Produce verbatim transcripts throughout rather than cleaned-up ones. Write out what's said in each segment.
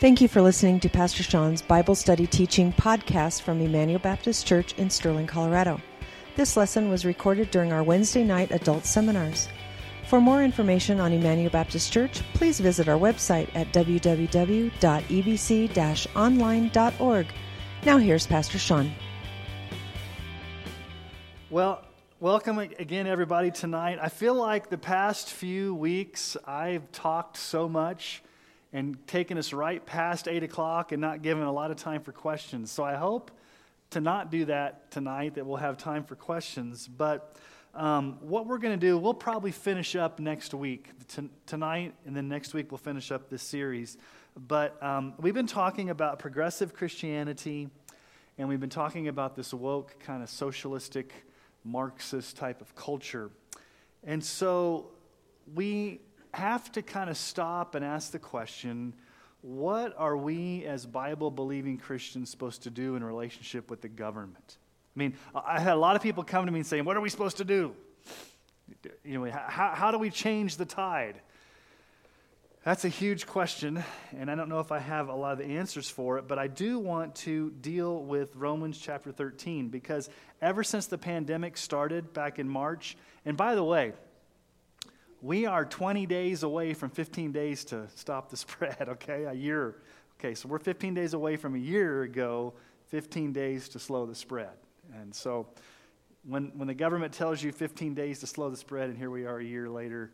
Thank you for listening to Pastor Sean's Bible Study Teaching podcast from Emmanuel Baptist Church in Sterling, Colorado. This lesson was recorded during our Wednesday night adult seminars. For more information on Emmanuel Baptist Church, please visit our website at w w w dot e b c dash online dot org. Now here's Pastor Sean. Well, welcome again, everybody, tonight. I feel like the past few weeks I've talked so much and taken us right past eight o'clock and not given a lot of time for questions. So I hope to not do that tonight, that we'll have time for questions. But Um, what we're going to do, we'll probably finish up next week, t- tonight, and then next week we'll finish up this series. But um, we've been talking about progressive Christianity, and we've been talking about this woke kind of socialistic Marxist type of culture. And so we have to kind of stop and ask the question, what are we as Bible-believing Christians supposed to do in relationship with the government? I mean, I had a lot of people come to me and saying, what are we supposed to do? You know, how, how do we change the tide? That's a huge question, and I don't know if I have a lot of the answers for it, but I do want to deal with Romans chapter thirteen, because ever since the pandemic started back in March, and by the way, we are twenty days away from fifteen days to stop the spread, okay? A year. Okay, so we're fifteen days away from a year ago, fifteen days to slow the spread. And so when when the government tells you fifteen days to slow the spread, and here we are a year later,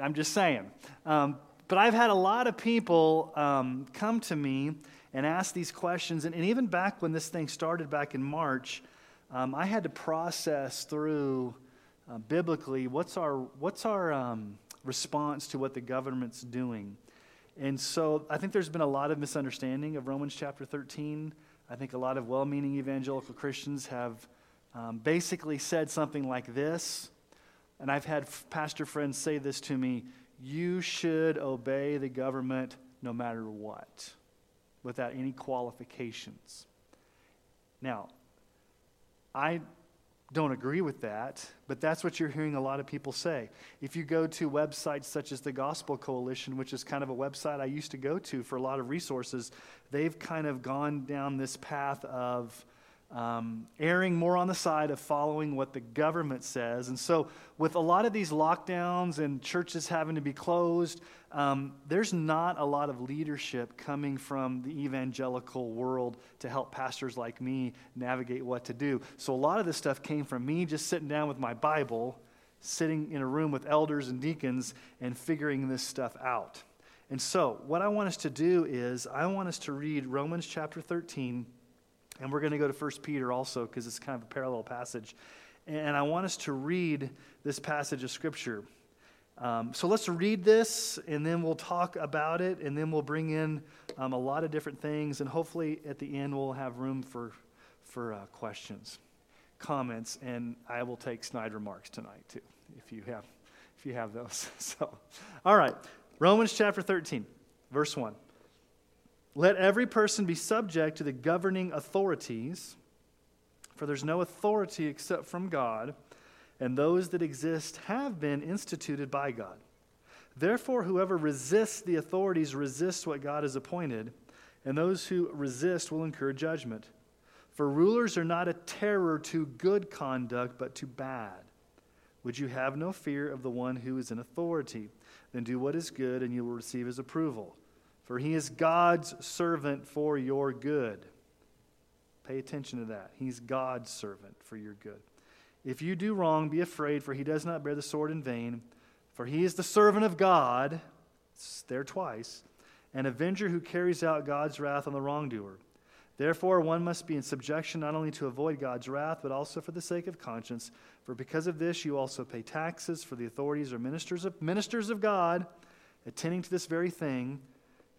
I'm just saying. Um, but I've had a lot of people um, come to me and ask these questions. And, and even back when this thing started back in March, um, I had to process through uh, biblically what's our, what's our um, response to what the government's doing. And so I think there's been a lot of misunderstanding of Romans chapter thirteen. I think a lot of well-meaning evangelical Christians have um, basically said something like this, and I've had f- pastor friends say this to me, you should obey the government no matter what, without any qualifications. Now, I don't agree with that, but that's what you're hearing a lot of people say. If you go to websites such as the Gospel Coalition, which is kind of a website I used to go to for a lot of resources, they've kind of gone down this path of um, erring more on the side of following what the government says. And so with a lot of these lockdowns and churches having to be closed, um, there's not a lot of leadership coming from the evangelical world to help pastors like me navigate what to do. So a lot of this stuff came from me just sitting down with my Bible, sitting in a room with elders and deacons and figuring this stuff out. And so what I want us to do is I want us to read Romans chapter thirteen, and we're going to go to First Peter also because it's kind of a parallel passage. And I want us to read this passage of Scripture. Um, so let's read this, and then we'll talk about it, and then we'll bring in um, a lot of different things. And hopefully at the end we'll have room for, for uh, questions, comments, and I will take snide remarks tonight too, if you have, if you have those. So, all right, Romans chapter thirteen, verse one. Let every person be subject to the governing authorities, for there's no authority except from God, and those that exist have been instituted by God. Therefore, whoever resists the authorities resists what God has appointed, and those who resist will incur judgment. For rulers are not a terror to good conduct, but to bad. Would you have no fear of the one who is in authority? Then do what is good, and you will receive his approval. For he is God's servant for your good. Pay attention to that. He's God's servant for your good. If you do wrong, be afraid, for he does not bear the sword in vain. For he is the servant of God, it's there twice, an avenger who carries out God's wrath on the wrongdoer. Therefore, one must be in subjection not only to avoid God's wrath, but also for the sake of conscience. For because of this, you also pay taxes, for the authorities are ministers of, ministers of God, attending to this very thing.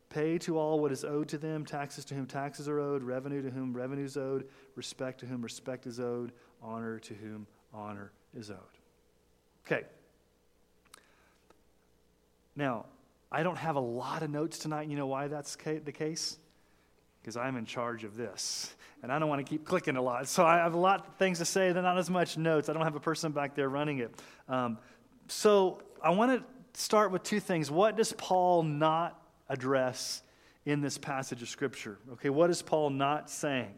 Pay to all what is owed to them, taxes to whom taxes are owed, revenue to whom revenue is owed, respect to whom respect is owed, honor to whom honor is owed. Okay. Now, I don't have a lot of notes tonight. You know why that's the case? Because I'm in charge of this, and I don't want to keep clicking a lot. So I have a lot of things to say. They're not as much notes. I don't have a person back there running it. Um, so I want to start with two things. What does Paul not address in this passage of Scripture. Okay, what is Paul not saying?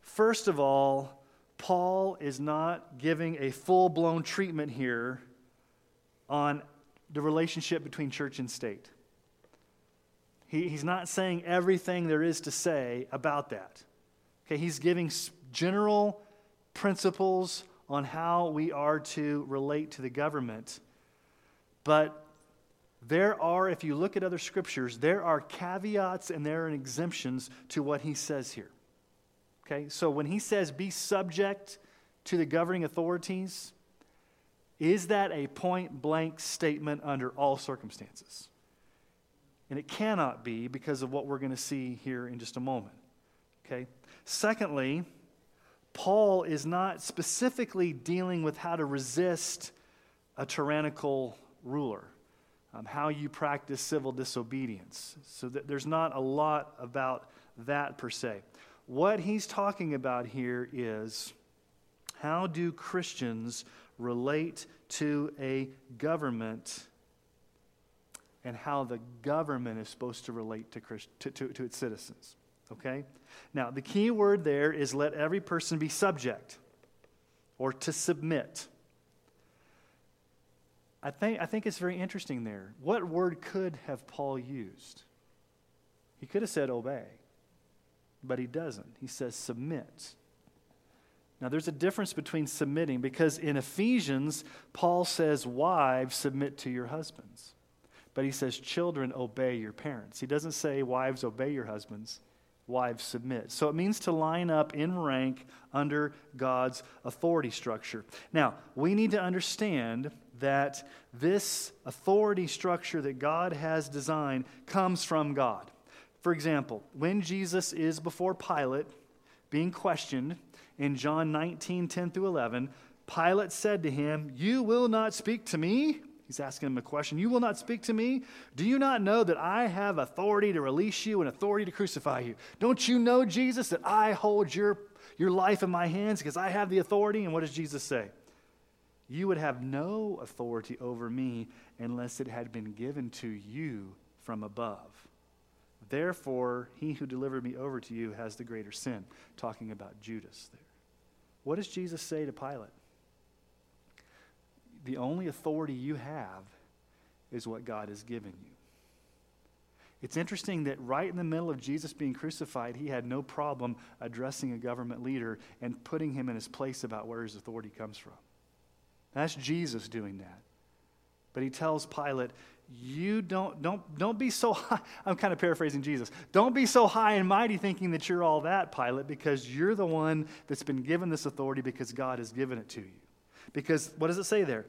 First of all, Paul is not giving a full-blown treatment here on the relationship between church and state. He, he's not saying everything there is to say about that. Okay, he's giving general principles on how we are to relate to the government. But there are, if you look at other scriptures, there are caveats and there are exemptions to what he says here. Okay, so when he says be subject to the governing authorities, is that a point-blank statement under all circumstances? And it cannot be because of what we're going to see here in just a moment. Okay. Secondly, Paul is not specifically dealing with how to resist a tyrannical ruler, um, how you practice civil disobedience. So that there's not a lot about that per se. What he's talking about here is how do Christians relate to a government and how the government is supposed to relate to, Christ- to, to, to its citizens. Okay? Now, the key word there is let every person be subject or to submit. I think, I think it's very interesting there. What word could have Paul used? He could have said obey, but he doesn't. He says submit. Now, there's a difference between submitting, because in Ephesians, Paul says, wives, submit to your husbands. But he says, children, obey your parents. He doesn't say, wives, obey your husbands. Wives, submit. So it means to line up in rank under God's authority structure. Now, we need to understand that this authority structure that God has designed comes from God. For example, when Jesus is before Pilate being questioned in John nineteen, ten through eleven, Pilate said to him, "You will not speak to me?" He's asking him a question. "You will not speak to me? Do you not know that I have authority to release you and authority to crucify you? Don't you know, Jesus, that I hold your, your life in my hands because I have the authority?" And what does Jesus say? "You would have no authority over me unless it had been given to you from above. Therefore, he who delivered me over to you has the greater sin." Talking about Judas there. What does Jesus say to Pilate? The only authority you have is what God has given you. It's interesting that right in the middle of Jesus being crucified, he had no problem addressing a government leader and putting him in his place about where his authority comes from. That's Jesus doing that. But he tells Pilate, you don't, don't, don't be so high. I'm kind of paraphrasing Jesus. Don't be so high and mighty thinking that you're all that, Pilate, because you're the one that's been given this authority because God has given it to you. Because what does it say there?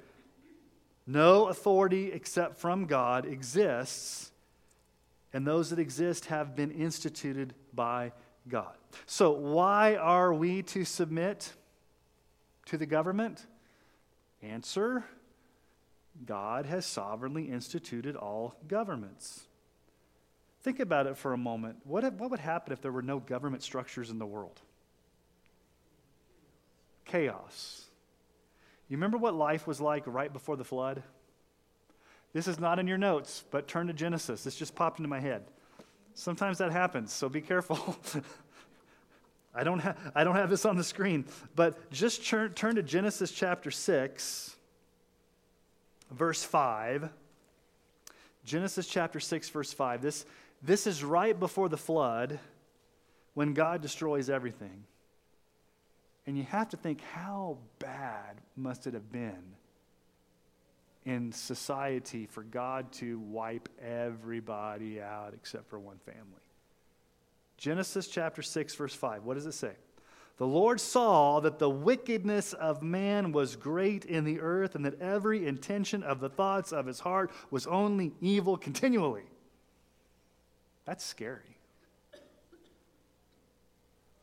No authority except from God exists, and those that exist have been instituted by God. So why are we to submit to the government? Answer, God has sovereignly instituted all governments. Think about it for a moment. What, if, what would happen if there were no government structures in the world? Chaos. You remember what life was like right before the flood? This is not in your notes, but turn to Genesis. This just popped into my head. Sometimes that happens, so be careful. I don't have I don't have this on the screen, but just turn turn to Genesis chapter six, verse five. Genesis chapter six, verse five. This this is right before the flood, when God destroys everything. And you have to think, how bad must it have been in society for God to wipe everybody out except for one family? Genesis chapter six, verse five. What does it say? "The Lord saw that the wickedness of man was great in the earth, and that every intention of the thoughts of his heart was only evil continually." That's scary.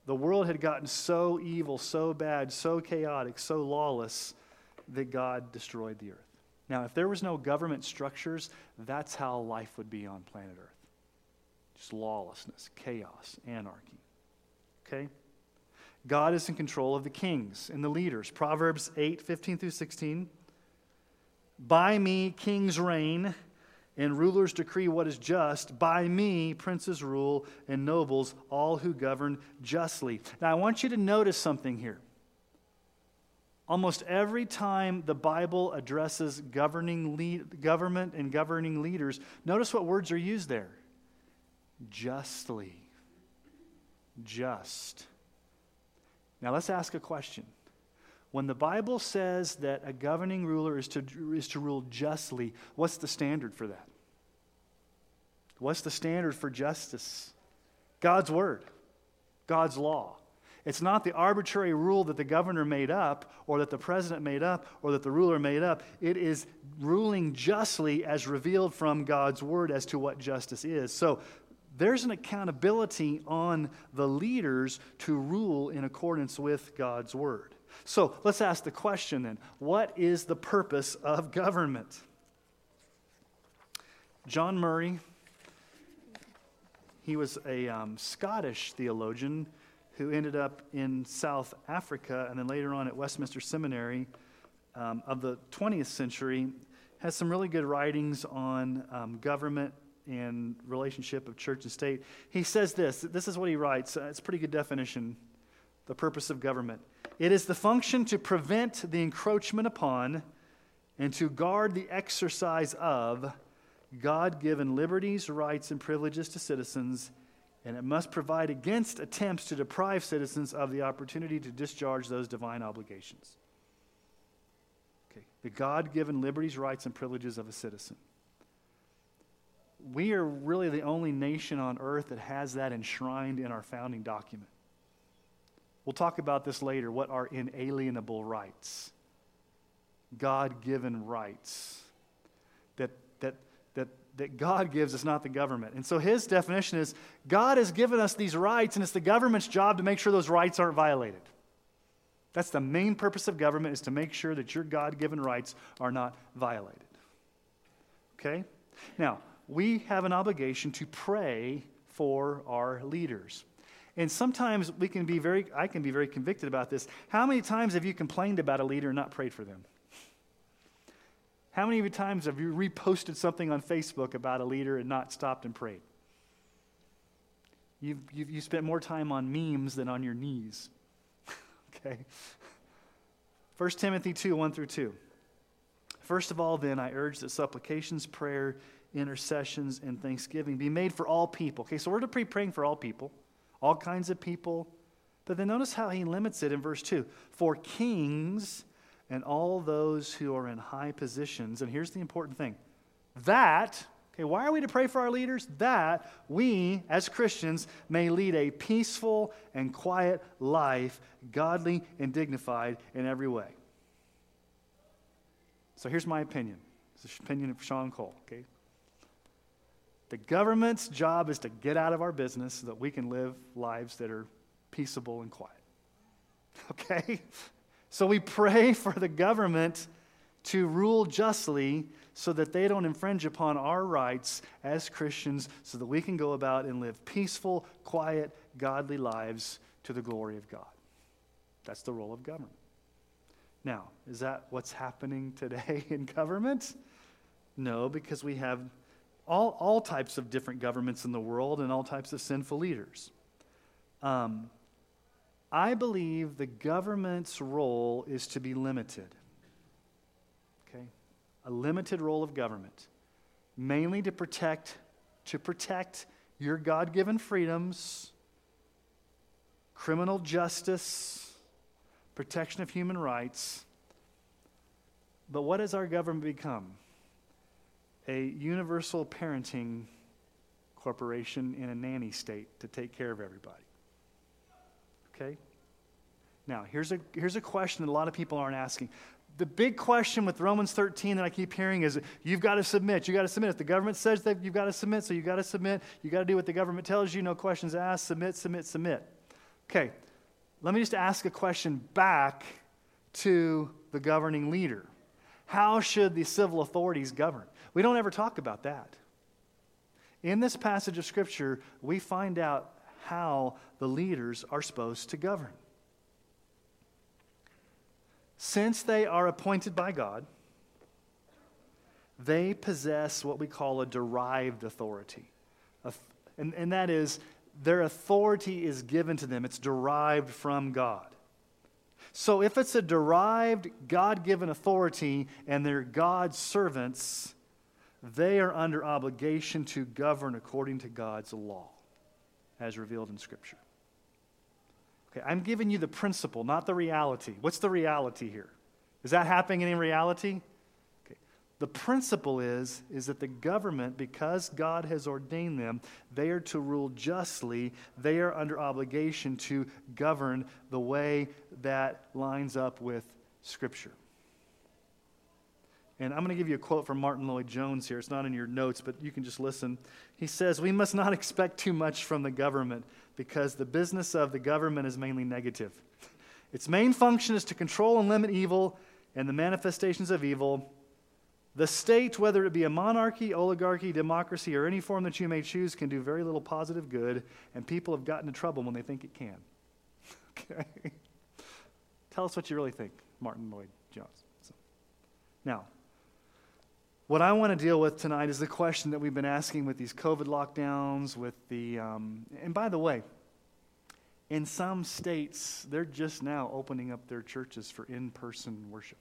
The world had gotten so evil, so bad, so chaotic, so lawless that God destroyed the earth. Now, if there was no government structures, that's how life would be on planet Earth. Just lawlessness, chaos, anarchy. Okay? God is in control of the kings and the leaders. Proverbs eight, fifteen through sixteen. "By me kings reign, and rulers decree what is just. By me, princes rule, and nobles, all who govern justly. Now, I want you to notice something here. Almost every time the Bible addresses governing lead, government and governing leaders, notice what words are used there. Justly. Just. Now, let's ask a question. When the Bible says that a governing ruler is to, is to rule justly, what's the standard for that? What's the standard for justice? God's word, God's law. It's not the arbitrary rule that the governor made up or that the president made up or that the ruler made up. It is ruling justly as revealed from God's word as to what justice is. So there's an accountability on the leaders to rule in accordance with God's word. So let's ask the question then, what is the purpose of government? John Murray, he was a um, Scottish theologian who ended up in South Africa and then later on at Westminster Seminary um, of the twentieth century, has some really good writings on um, government and relationship of church and state. He says this, this is what he writes, uh, it's a pretty good definition, the purpose of government. It is the function to prevent the encroachment upon and to guard the exercise of God-given liberties, rights, and privileges to citizens, and it must provide against attempts to deprive citizens of the opportunity to discharge those divine obligations. Okay, the God-given liberties, rights, and privileges of a citizen. We are really the only nation on earth that has that enshrined in our founding document. We'll talk about this later, what are inalienable rights, God-given rights, that that that that God gives us, not the government. And so his definition is, God has given us these rights, and it's the government's job to make sure those rights aren't violated. That's the main purpose of government, is to make sure that your God-given rights are not violated. Okay? Now, we have an obligation to pray for our leaders. And sometimes we can be very, I can be very convicted about this. How many times have you complained about a leader and not prayed for them? How many times have you reposted something on Facebook about a leader and not stopped and prayed? You've, you've, you spent more time on memes than on your knees. Okay? First Timothy two, one through two. First of all, then, I urge that supplications, prayer, intercessions, and thanksgiving be made for all people. Okay, so we're to be praying for all people. All kinds of people. But then notice how he limits it in verse two. For kings and all those who are in high positions. And here's the important thing. That, okay, why are we to pray for our leaders? That we, as Christians, may lead a peaceful and quiet life, godly and dignified in every way. So here's my opinion. It's the opinion of Sean Cole, okay? The government's job is to get out of our business so that we can live lives that are peaceable and quiet. Okay? So we pray for the government to rule justly so that they don't infringe upon our rights as Christians so that we can go about and live peaceful, quiet, godly lives to the glory of God. That's the role of government. Now, is that what's happening today in government? No, because we have All, all types of different governments in the world and all types of sinful leaders. Um, I believe the government's role is to be limited. Okay? A limited role of government. Mainly to protect, to protect your God-given freedoms, criminal justice, protection of human rights. But what has our government become? A universal parenting corporation in a nanny state to take care of everybody. Okay? Now, here's a here's a question that a lot of people aren't asking. The big question with Romans thirteen that I keep hearing is, you've got to submit, you've got to submit. If the government says that you've got to submit, so you've got to submit. You've got to do what the government tells you, no questions asked, submit, submit, submit. Okay, let me just ask a question back to the governing leader. How should the civil authorities govern? We don't ever talk about that. In this passage of Scripture, we find out how the leaders are supposed to govern. Since they are appointed by God, they possess what we call a derived authority. And, and that is, their authority is given to them. It's derived from God. So if it's a derived, God-given authority and they're God's servants, they are under obligation to govern according to God's law, as revealed in Scripture. Okay, I'm giving you the principle, not the reality. What's the reality here? Is that happening in reality? Okay. The principle is, is that the government, because God has ordained them, they are to rule justly. They are under obligation to govern the way that lines up with Scripture. And I'm going to give you a quote from Martin Lloyd-Jones here. It's not in your notes, but you can just listen. He says, "We must not expect too much from the government, because the business of the government is mainly negative. Its main function is to control and limit evil and the manifestations of evil. The state, whether it be a monarchy, oligarchy, democracy, or any form that you may choose, can do very little positive good, and people have gotten into trouble when they think it can." Okay. Tell us what you really think, Martin Lloyd-Jones. So, now, what I want to deal with tonight is the question that we've been asking with these COVID lockdowns, with the, um, and by the way, in some states, they're just now opening up their churches for in-person worship.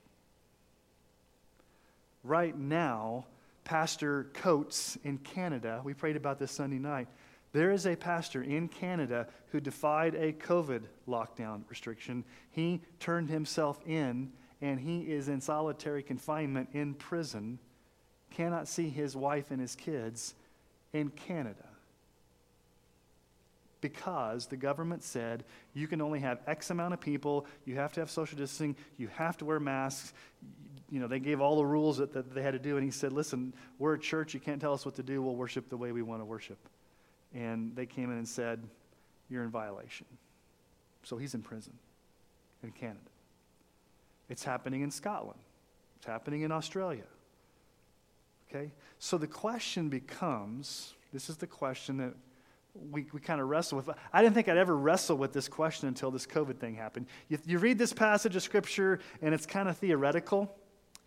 Right now, Pastor Coates in Canada, we prayed about this Sunday night, there is a pastor in Canada who defied a COVID lockdown restriction. He turned himself in, and he is in solitary confinement in prison, cannot see his wife and his kids in Canada, because the government said you can only have X amount of people, you have to have social distancing, you have to wear masks. You know, they gave all the rules that, that they had to do, and he said, listen, we're a church, you can't tell us what to do, we'll worship the way we want to worship. And they came in and said, you're in violation. So he's in prison in Canada. It's happening in Scotland. It's happening in Australia. Okay, so the question becomes, this is the question that we we kind of wrestle with. I didn't think I'd ever wrestle with this question until this COVID thing happened. You, you read this passage of Scripture, and it's kind of theoretical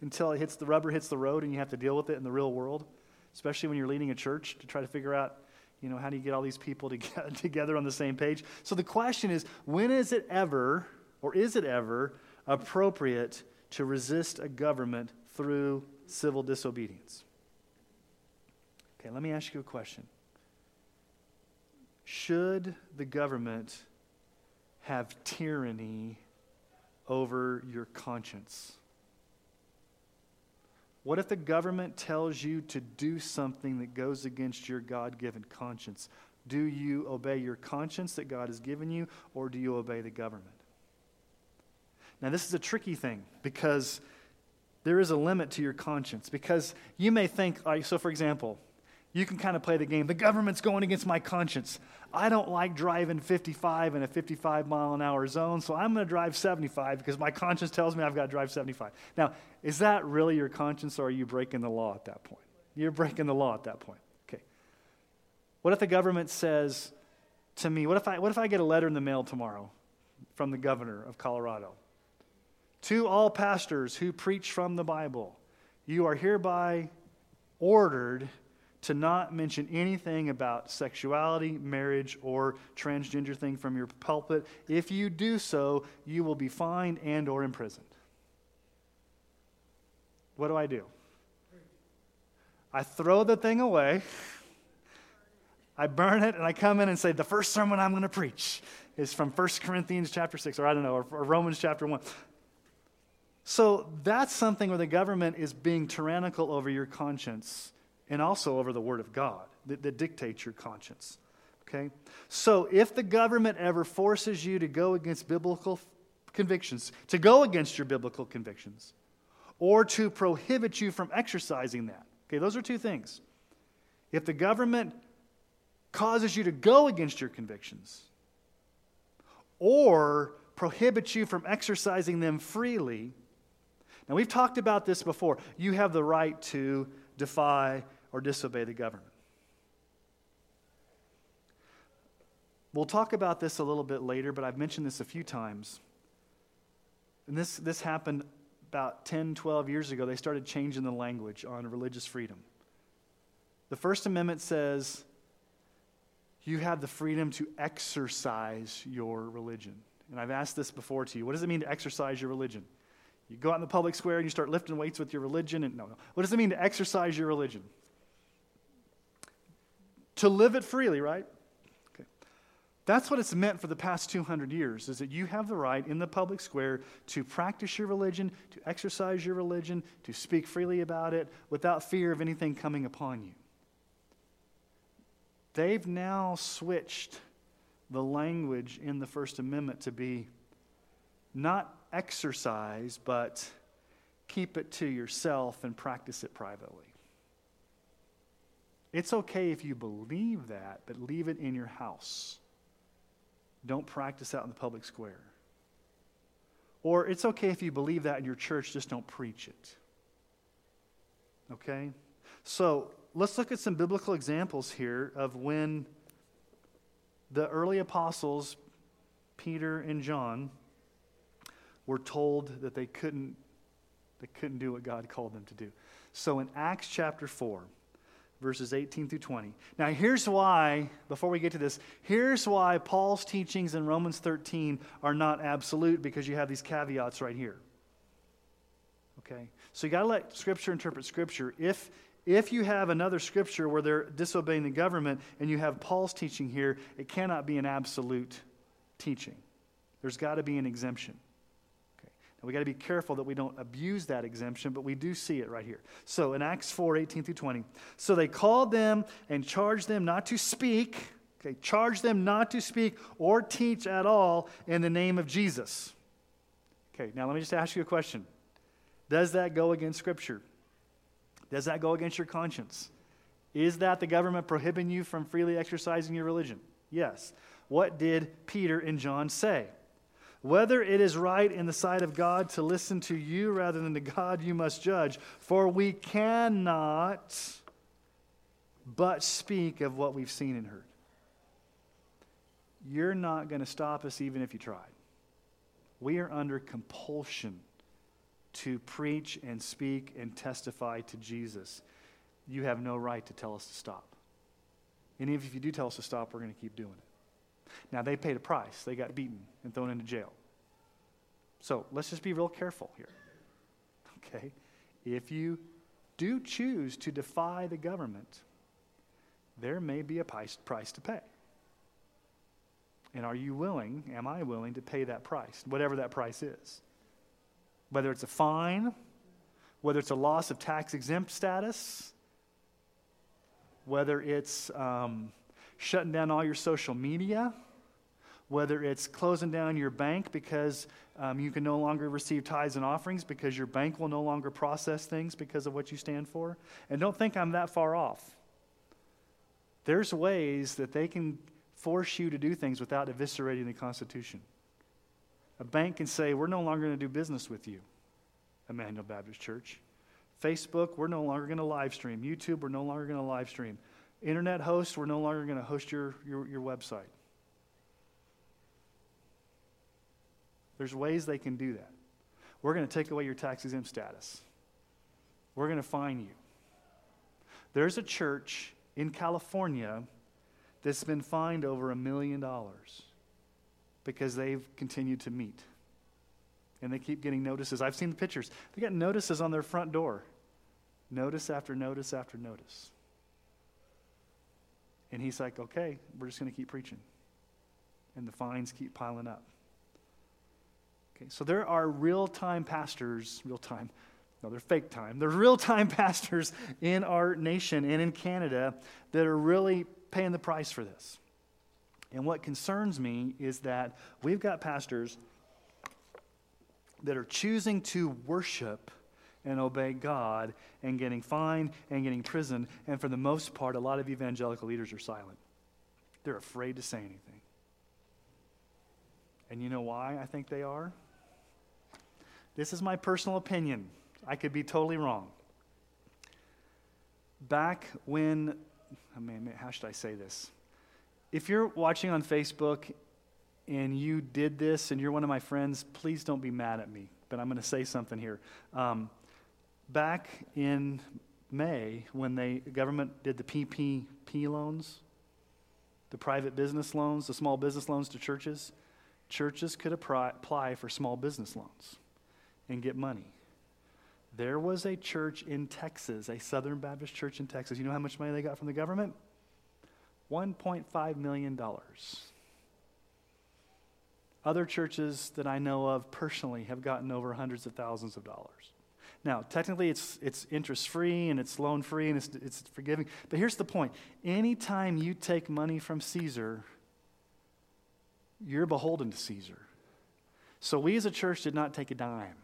until it hits the rubber hits the road, and you have to deal with it in the real world, especially when you're leading a church, to try to figure out, you know, how do you get all these people to get together on the same page. So the question is, when is it ever, or is it ever, appropriate to resist a government through civil disobedience? Okay, let me ask you a question. Should the government have tyranny over your conscience? What if the government tells you to do something that goes against your God-given conscience? Do you obey your conscience that God has given you, or do you obey the government? Now, this is a tricky thing, because there is a limit to your conscience. Because you may think, so for example, you can kind of play the game. The government's going against my conscience. I don't like driving fifty-five in a fifty-five mile an hour zone, so I'm going to drive seventy-five because my conscience tells me I've got to drive seventy-five. Now, is that really your conscience, or are you breaking the law at that point? You're breaking the law at that point. Okay. What if the government says to me, what if I what if I get a letter in the mail tomorrow from the governor of Colorado? "To all pastors who preach from the Bible, you are hereby ordered to not mention anything about sexuality, marriage, or transgender thing from your pulpit. If you do so, you will be fined and or imprisoned." What do I do? I throw the thing away. I burn it, and I come in and say, the first sermon I'm going to preach is from First Corinthians chapter six, or I don't know, or, or Romans chapter one. So that's something where the government is being tyrannical over your conscience, and also over the Word of God that, that dictates your conscience, okay? So if the government ever forces you to go against biblical convictions, to go against your biblical convictions, or to prohibit you from exercising that, okay, those are two things. If the government causes you to go against your convictions, or prohibits you from exercising them freely, now we've talked about this before, you have the right to defy or disobey the government. We'll talk about this a little bit later, but I've mentioned this a few times. And this, this happened about ten, twelve years ago, they started changing the language on religious freedom. The First Amendment says you have the freedom to exercise your religion. And I've asked this before to you. What does it mean to exercise your religion? You go out in the public square and you start lifting weights with your religion. And no, no. What does it mean to exercise your religion? To live it freely, right? Okay. That's what it's meant for the past two hundred years, is that you have the right in the public square to practice your religion, to exercise your religion, to speak freely about it without fear of anything coming upon you. They've now switched the language in the First Amendment to be not exercise, but keep it to yourself and practice it privately. It's okay if you believe that, but leave it in your house. Don't practice out in the public square. Or it's okay if you believe that in your church, just don't preach it. Okay? So let's look at some biblical examples here of when the early apostles, Peter and John, were told that they couldn't, they couldn't do what God called them to do. So in Acts chapter four, verses eighteen through twenty. Now here's why, before we get to this, here's why Paul's teachings in Romans thirteen are not absolute, because you have these caveats right here. Okay? So you got to let Scripture interpret Scripture. If If you have another scripture where they're disobeying the government and you have Paul's teaching here, it cannot be an absolute teaching. There's got to be an exemption. Okay. Now we got to be careful that we don't abuse that exemption, but we do see it right here. So in Acts four, eighteen through twenty. So they called them and charged them not to speak. Okay, charged them not to speak or teach at all in the name of Jesus. Okay, now let me just ask you a question. Does that go against Scripture? Does that go against your conscience? Is that the government prohibiting you from freely exercising your religion? Yes. What did Peter and John say? Whether it is right in the sight of God to listen to you rather than to God, you must judge. For we cannot but speak of what we've seen and heard. You're not going to stop us even if you tried. We are under compulsion to preach and speak and testify to Jesus. You have no right to tell us to stop. And even if you do tell us to stop, we're going to keep doing it. Now, they paid a price. They got beaten and thrown into jail. So let's just be real careful here. Okay? If you do choose to defy the government, there may be a price to pay. And are you willing, am I willing to pay that price, whatever that price is? Whether it's a fine, whether it's a loss of tax-exempt status, whether it's um, shutting down all your social media, whether it's closing down your bank because um, you can no longer receive tithes and offerings because your bank will no longer process things because of what you stand for. And don't think I'm that far off. There's ways that they can force you to do things without eviscerating the Constitution. A bank can say, we're no longer going to do business with you, Emmanuel Baptist Church. Facebook, we're no longer going to live stream. YouTube, we're no longer going to live stream. Internet host, we're no longer going to host your, your, your website. There's ways they can do that. We're going to take away your tax-exempt status. We're going to fine you. There's a church in California that's been fined over a million dollars. Because they've continued to meet. And they keep getting notices. I've seen the pictures. They got notices on their front door. Notice after notice after notice. And he's like, okay, we're just going to keep preaching. And the fines keep piling up. Okay, so there are real-time pastors, real-time, no, they're fake time. There's real-time pastors in our nation and in Canada that are really paying the price for this. And what concerns me is that we've got pastors that are choosing to worship and obey God and getting fined and getting imprisoned. And for the most part, a lot of evangelical leaders are silent. They're afraid to say anything. And you know why I think they are? This is my personal opinion. I could be totally wrong. Back when, I mean, how should I say this? If you're watching on Facebook and you did this and you're one of my friends, please don't be mad at me. and I'm going to say something here. Um, back in May, when they, the government did the P P P loans, the private business loans, the small business loans to churches, churches could apply for small business loans and get money. There was a church in Texas, a Southern Baptist church in Texas. You know how much money they got from the government? one point five million dollars. Other churches that I know of personally have gotten over hundreds of thousands of dollars. Now, technically, it's it's interest-free, and it's loan-free, and it's it's forgiving. But here's the point. Anytime you take money from Caesar, you're beholden to Caesar. So we as a church did not take a dime.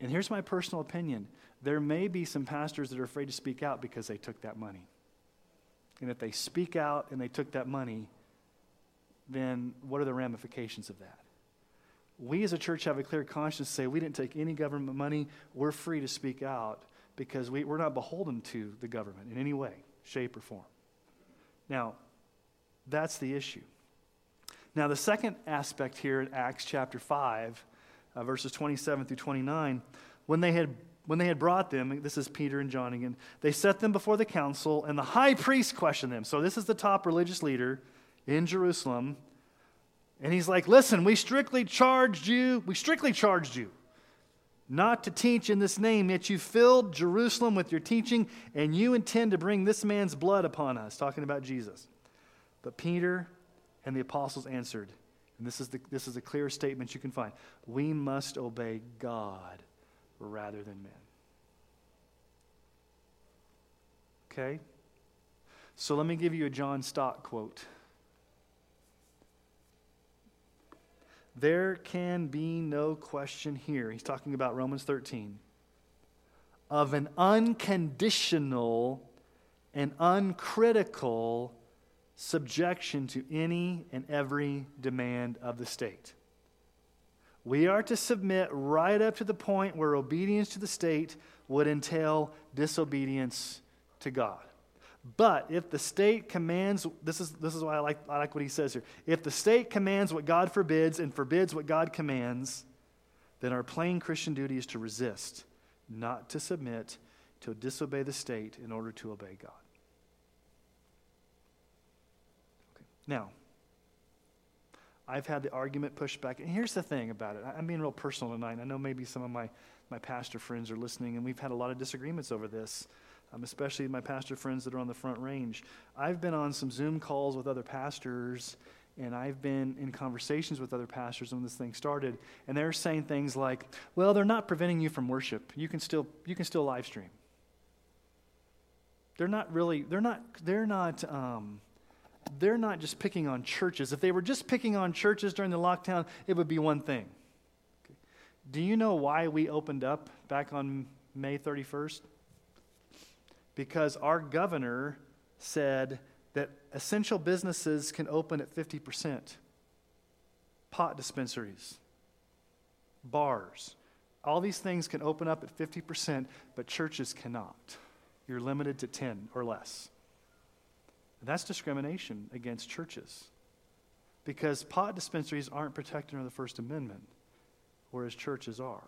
And here's my personal opinion. There may be some pastors that are afraid to speak out because they took that money. And if they speak out and they took that money, then what are the ramifications of that? We as a church have a clear conscience to say we didn't take any government money. We're free to speak out because we, we're not beholden to the government in any way, shape, or form. Now, that's the issue. Now, the second aspect here in Acts chapter five, uh, verses twenty-seven through twenty-nine, when they had when they had brought them, this is Peter and John again, they set them before the council, and the high priest questioned them. So this is the top religious leader in Jerusalem. And he's like, listen, we strictly charged you, we strictly charged you not to teach in this name, yet you filled Jerusalem with your teaching, and you intend to bring this man's blood upon us, talking about Jesus. But Peter and the apostles answered, and this is the this is the clearest statement you can find, we must obey God rather than men. Okay? So let me give you a John Stott quote. There can be no question here, he's talking about Romans thirteen, of an unconditional and uncritical subjection to any and every demand of the state. We are to submit right up to the point where obedience to the state would entail disobedience to God. But if the state commands, this is this is why I like I like what he says here. If the state commands what God forbids and forbids what God commands, then our plain Christian duty is to resist, not to submit, to disobey the state in order to obey God. Okay. Now, I've had the argument pushed back, and here's the thing about it. I'm being real personal tonight. I know maybe some of my, my pastor friends are listening, and we've had a lot of disagreements over this. Um, especially my pastor friends that are on the front range. I've been on some Zoom calls with other pastors, and I've been in conversations with other pastors when this thing started, and they're saying things like, well, they're not preventing you from worship. You can still you can still live stream. They're not really, they're not, they're not, um, they're not just picking on churches. If they were just picking on churches during the lockdown, it would be one thing. Okay. Do you know why we opened up back on May thirty-first? Because our governor said that essential businesses can open at fifty percent. Pot dispensaries, bars, all these things can open up at fifty percent, but churches cannot. You're limited to ten or less. And that's discrimination against churches, because pot dispensaries aren't protected under the First Amendment, whereas churches are.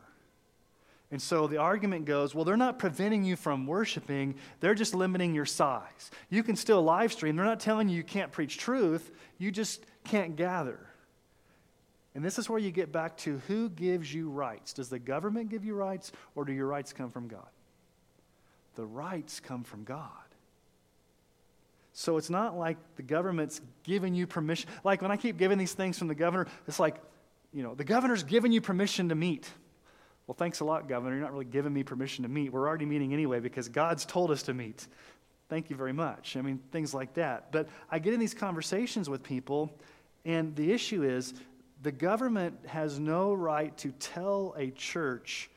And so the argument goes, well, they're not preventing you from worshiping. They're just limiting your size. You can still live stream. They're not telling you you can't preach truth. You just can't gather. And this is where you get back to who gives you rights. Does the government give you rights, or do your rights come from God? The rights come from God. So it's not like the government's giving you permission. Like when I keep giving these things from the governor, it's like, you know, the governor's giving you permission to meet. Well, thanks a lot, Governor. You're not really giving me permission to meet. We're already meeting anyway because God's told us to meet. Thank you very much. I mean, things like that. But I get in these conversations with people, and the issue is the government has no right to tell a church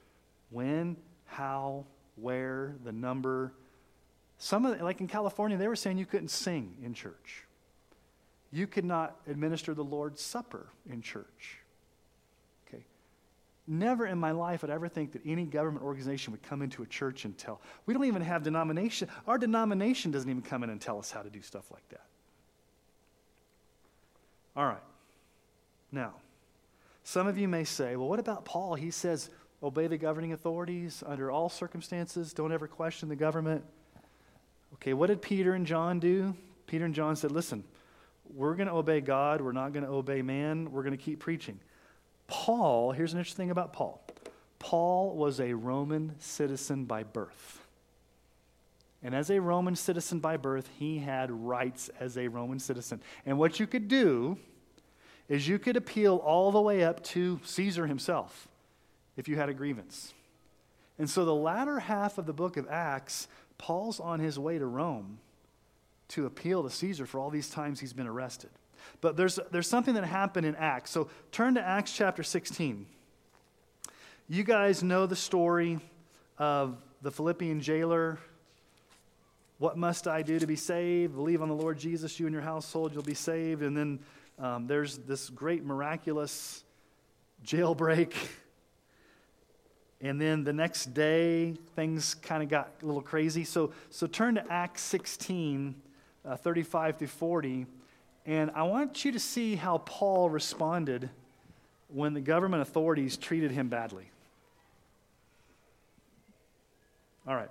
when, how, where, the number. Some of the, like in California, they were saying you couldn't sing in church. You could not administer the Lord's Supper in church. Never in my life would I ever think that any government organization would come into a church and tell. We don't even have denomination. Our denomination doesn't even come in and tell us how to do stuff like that. All right. Now, Some of you may say, well, what about Paul? He says, obey the governing authorities under all circumstances. Don't ever question the government. Okay, what did Peter and John do? Peter and John said, listen, we're going to obey God. We're not going to obey man. We're going to keep preaching. Paul, here's an interesting thing about Paul. Paul was a Roman citizen by birth. And as a Roman citizen by birth, he had rights as a Roman citizen. And what you could do is you could appeal all the way up to Caesar himself if you had a grievance. And so the latter half of the book of Acts, Paul's on his way to Rome to appeal to Caesar for all these times he's been arrested. But there's there's something that happened in Acts. So turn to Acts chapter sixteen. You guys know the story of the Philippian jailer. What must I do to be saved? Believe on the Lord Jesus, you and your household, you'll be saved. And then um, there's this great miraculous jailbreak. And then the next day, things kind of got a little crazy. So so turn to Acts sixteen, uh, thirty-five through forty. And I want you to see how Paul responded when the government authorities treated him badly. All right.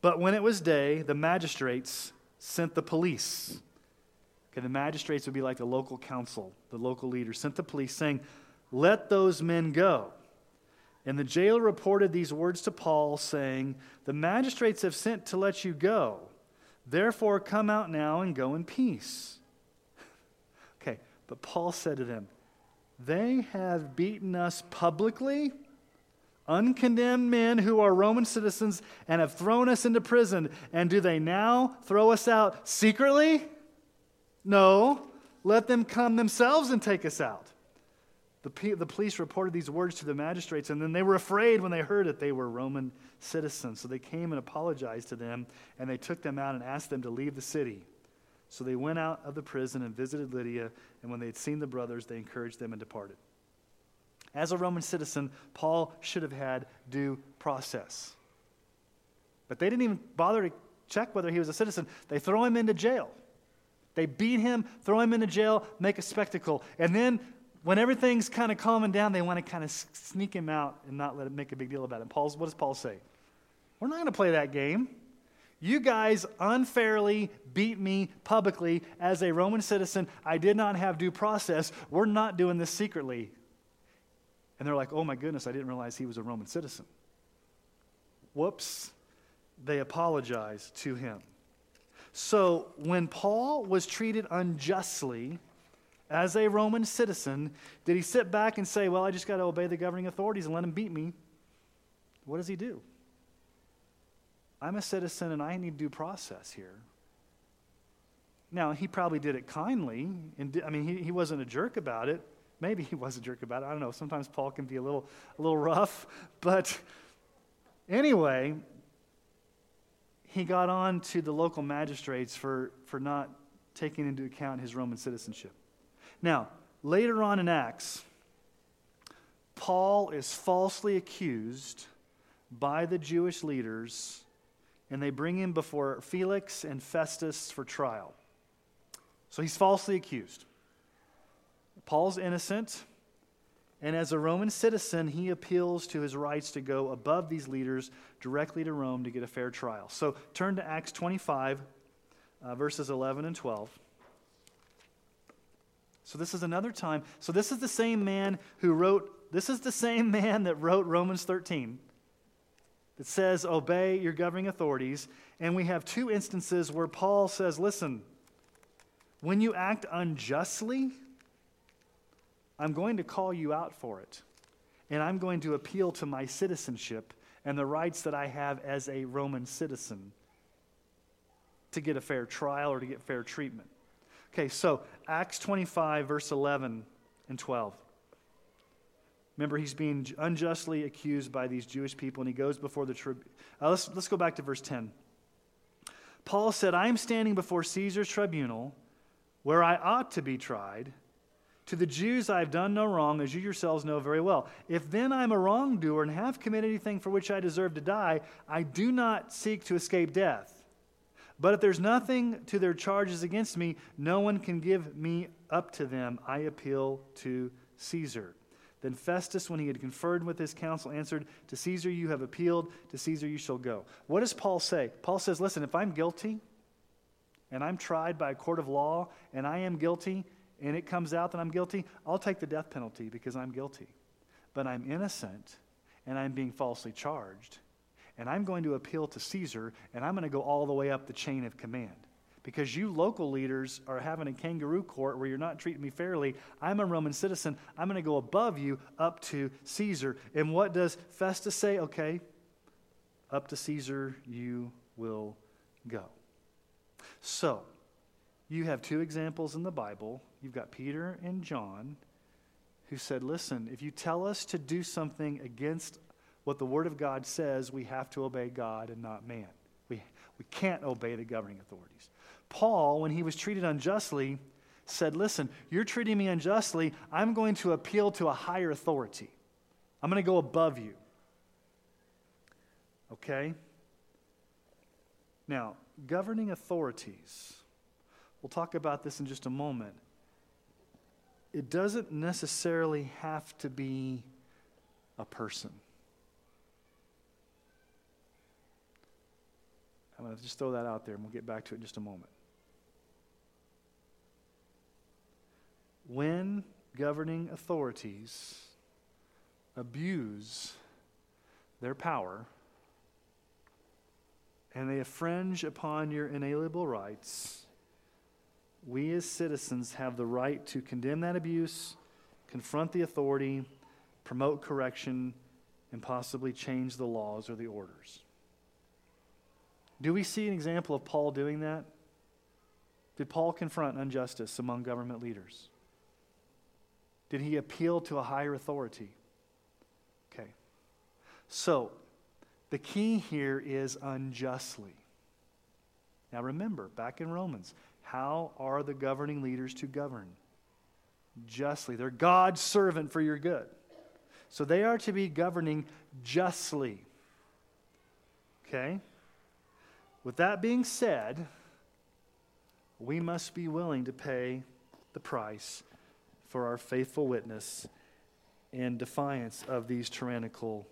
But when it was day, the magistrates sent the police. Okay, the magistrates would be like the local council, the local leaders, sent the police saying, let those men go. And the jailer reported these words to Paul, saying, the magistrates have sent to let you go. Therefore, come out now and go in peace. Okay, but Paul said to them, they have beaten us publicly, uncondemned men who are Roman citizens, and have thrown us into prison. And do they now throw us out secretly? No, let them come themselves and take us out. The, P- the police reported these words to the magistrates, and then they were afraid when they heard that they were Roman citizens. So they came and apologized to them, and they took them out and asked them to leave the city. So they went out of the prison and visited Lydia, and when they had seen the brothers, they encouraged them and departed. As a Roman citizen, Paul should have had due process. But they didn't even bother to check whether he was a citizen. They throw him into jail. They beat him, throw him into jail, make a spectacle. And then when everything's kind of calming down, they want to kind of sneak him out and not let him make a big deal about it. Paul's, what does Paul say? We're not going to play that game. You guys unfairly beat me publicly as a Roman citizen. I did not have due process. We're not doing this secretly. And they're like, oh my goodness, I didn't realize he was a Roman citizen. Whoops. They apologized to him. So when Paul was treated unjustly as a Roman citizen, did he sit back and say, well, I just got to obey the governing authorities and let them beat me? What does he do? I'm a citizen and I need due process here. Now, he probably did it kindly. And did, I mean, he, he wasn't a jerk about it. Maybe he was a jerk about it. I don't know. Sometimes Paul can be a little, a little rough. But anyway, he got on to the local magistrates for, for not taking into account his Roman citizenship. Now, later on in Acts, Paul is falsely accused by the Jewish leaders, and they bring him before Felix and Festus for trial. So he's falsely accused. Paul's innocent, and as a Roman citizen, he appeals to his rights to go above these leaders directly to Rome to get a fair trial. So turn to Acts twenty-five, uh, verses eleven and twelve. So this is another time. So this is the same man who wrote, this is the same man that wrote Romans thirteen. That says, obey your governing authorities. And we have two instances where Paul says, listen, when you act unjustly, I'm going to call you out for it. And I'm going to appeal to my citizenship and the rights that I have as a Roman citizen to get a fair trial or to get fair treatment. Okay, so Acts twenty-five, verse eleven and twelve. Remember, he's being unjustly accused by these Jewish people, and he goes before the tribune. Uh, let's, let's go back to verse ten. Paul said, I am standing before Caesar's tribunal, where I ought to be tried. To the Jews I have done no wrong, as you yourselves know very well. If then I am a wrongdoer and have committed anything for which I deserve to die, I do not seek to escape death. But if there's nothing to their charges against me, no one can give me up to them. I appeal to Caesar." Then Festus, when he had conferred with his council, answered, "To Caesar you have appealed, to Caesar you shall go." What does Paul say? Paul says, listen, if I'm guilty and I'm tried by a court of law and I am guilty and it comes out that I'm guilty, I'll take the death penalty because I'm guilty. But I'm innocent and I'm being falsely charged and I'm going to appeal to Caesar and I'm going to go all the way up the chain of command. Because you local leaders are having a kangaroo court where you're not treating me fairly. I'm a Roman citizen. I'm going to go above you up to Caesar. And what does Festus say? Okay, up to Caesar you will go. So, you have two examples in the Bible. You've got Peter and John who said, listen, if you tell us to do something against what the Word of God says, we have to obey God and not man. We, we can't obey the governing authorities. Paul, when he was treated unjustly, said, listen, you're treating me unjustly. I'm going to appeal to a higher authority. I'm going to go above you. Okay? Now, governing authorities, we'll talk about this in just a moment. It doesn't necessarily have to be a person. I'm going to just throw that out there and we'll get back to it in just a moment. When governing authorities abuse their power and they infringe upon your inalienable rights, we as citizens have the right to condemn that abuse, confront the authority, promote correction, and possibly change the laws or the orders. Do we see an example of Paul doing that? Did Paul confront injustice among government leaders? Did he appeal to a higher authority? Okay. So, the key here is unjustly. Now remember, back in Romans, how are the governing leaders to govern? Justly. They're God's servant for your good. So they are to be governing justly. Okay? With that being said, we must be willing to pay the price for our faithful witness and defiance of these tyrannical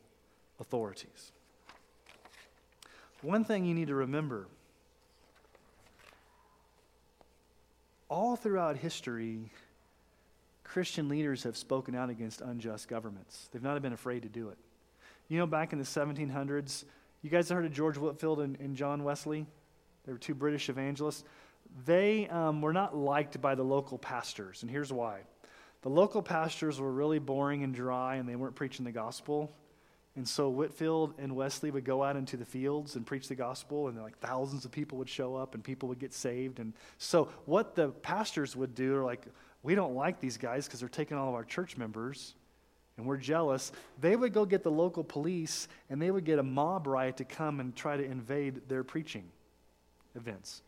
authorities. One thing you need to remember, all throughout history, Christian leaders have spoken out against unjust governments. They've not been afraid to do it. You know, back in the seventeen hundreds, you guys heard of George Whitefield and, and John Wesley? They were two British evangelists. They um, were not liked by the local pastors, and here's why. The local pastors were really boring and dry, and they weren't preaching the gospel. And so Whitefield and Wesley would go out into the fields and preach the gospel, and like thousands of people would show up, and people would get saved. And so what the pastors would do are like, we don't like these guys because they're taking all of our church members, and we're jealous. They would go get the local police, and they would get a mob riot to come and try to invade their preaching events.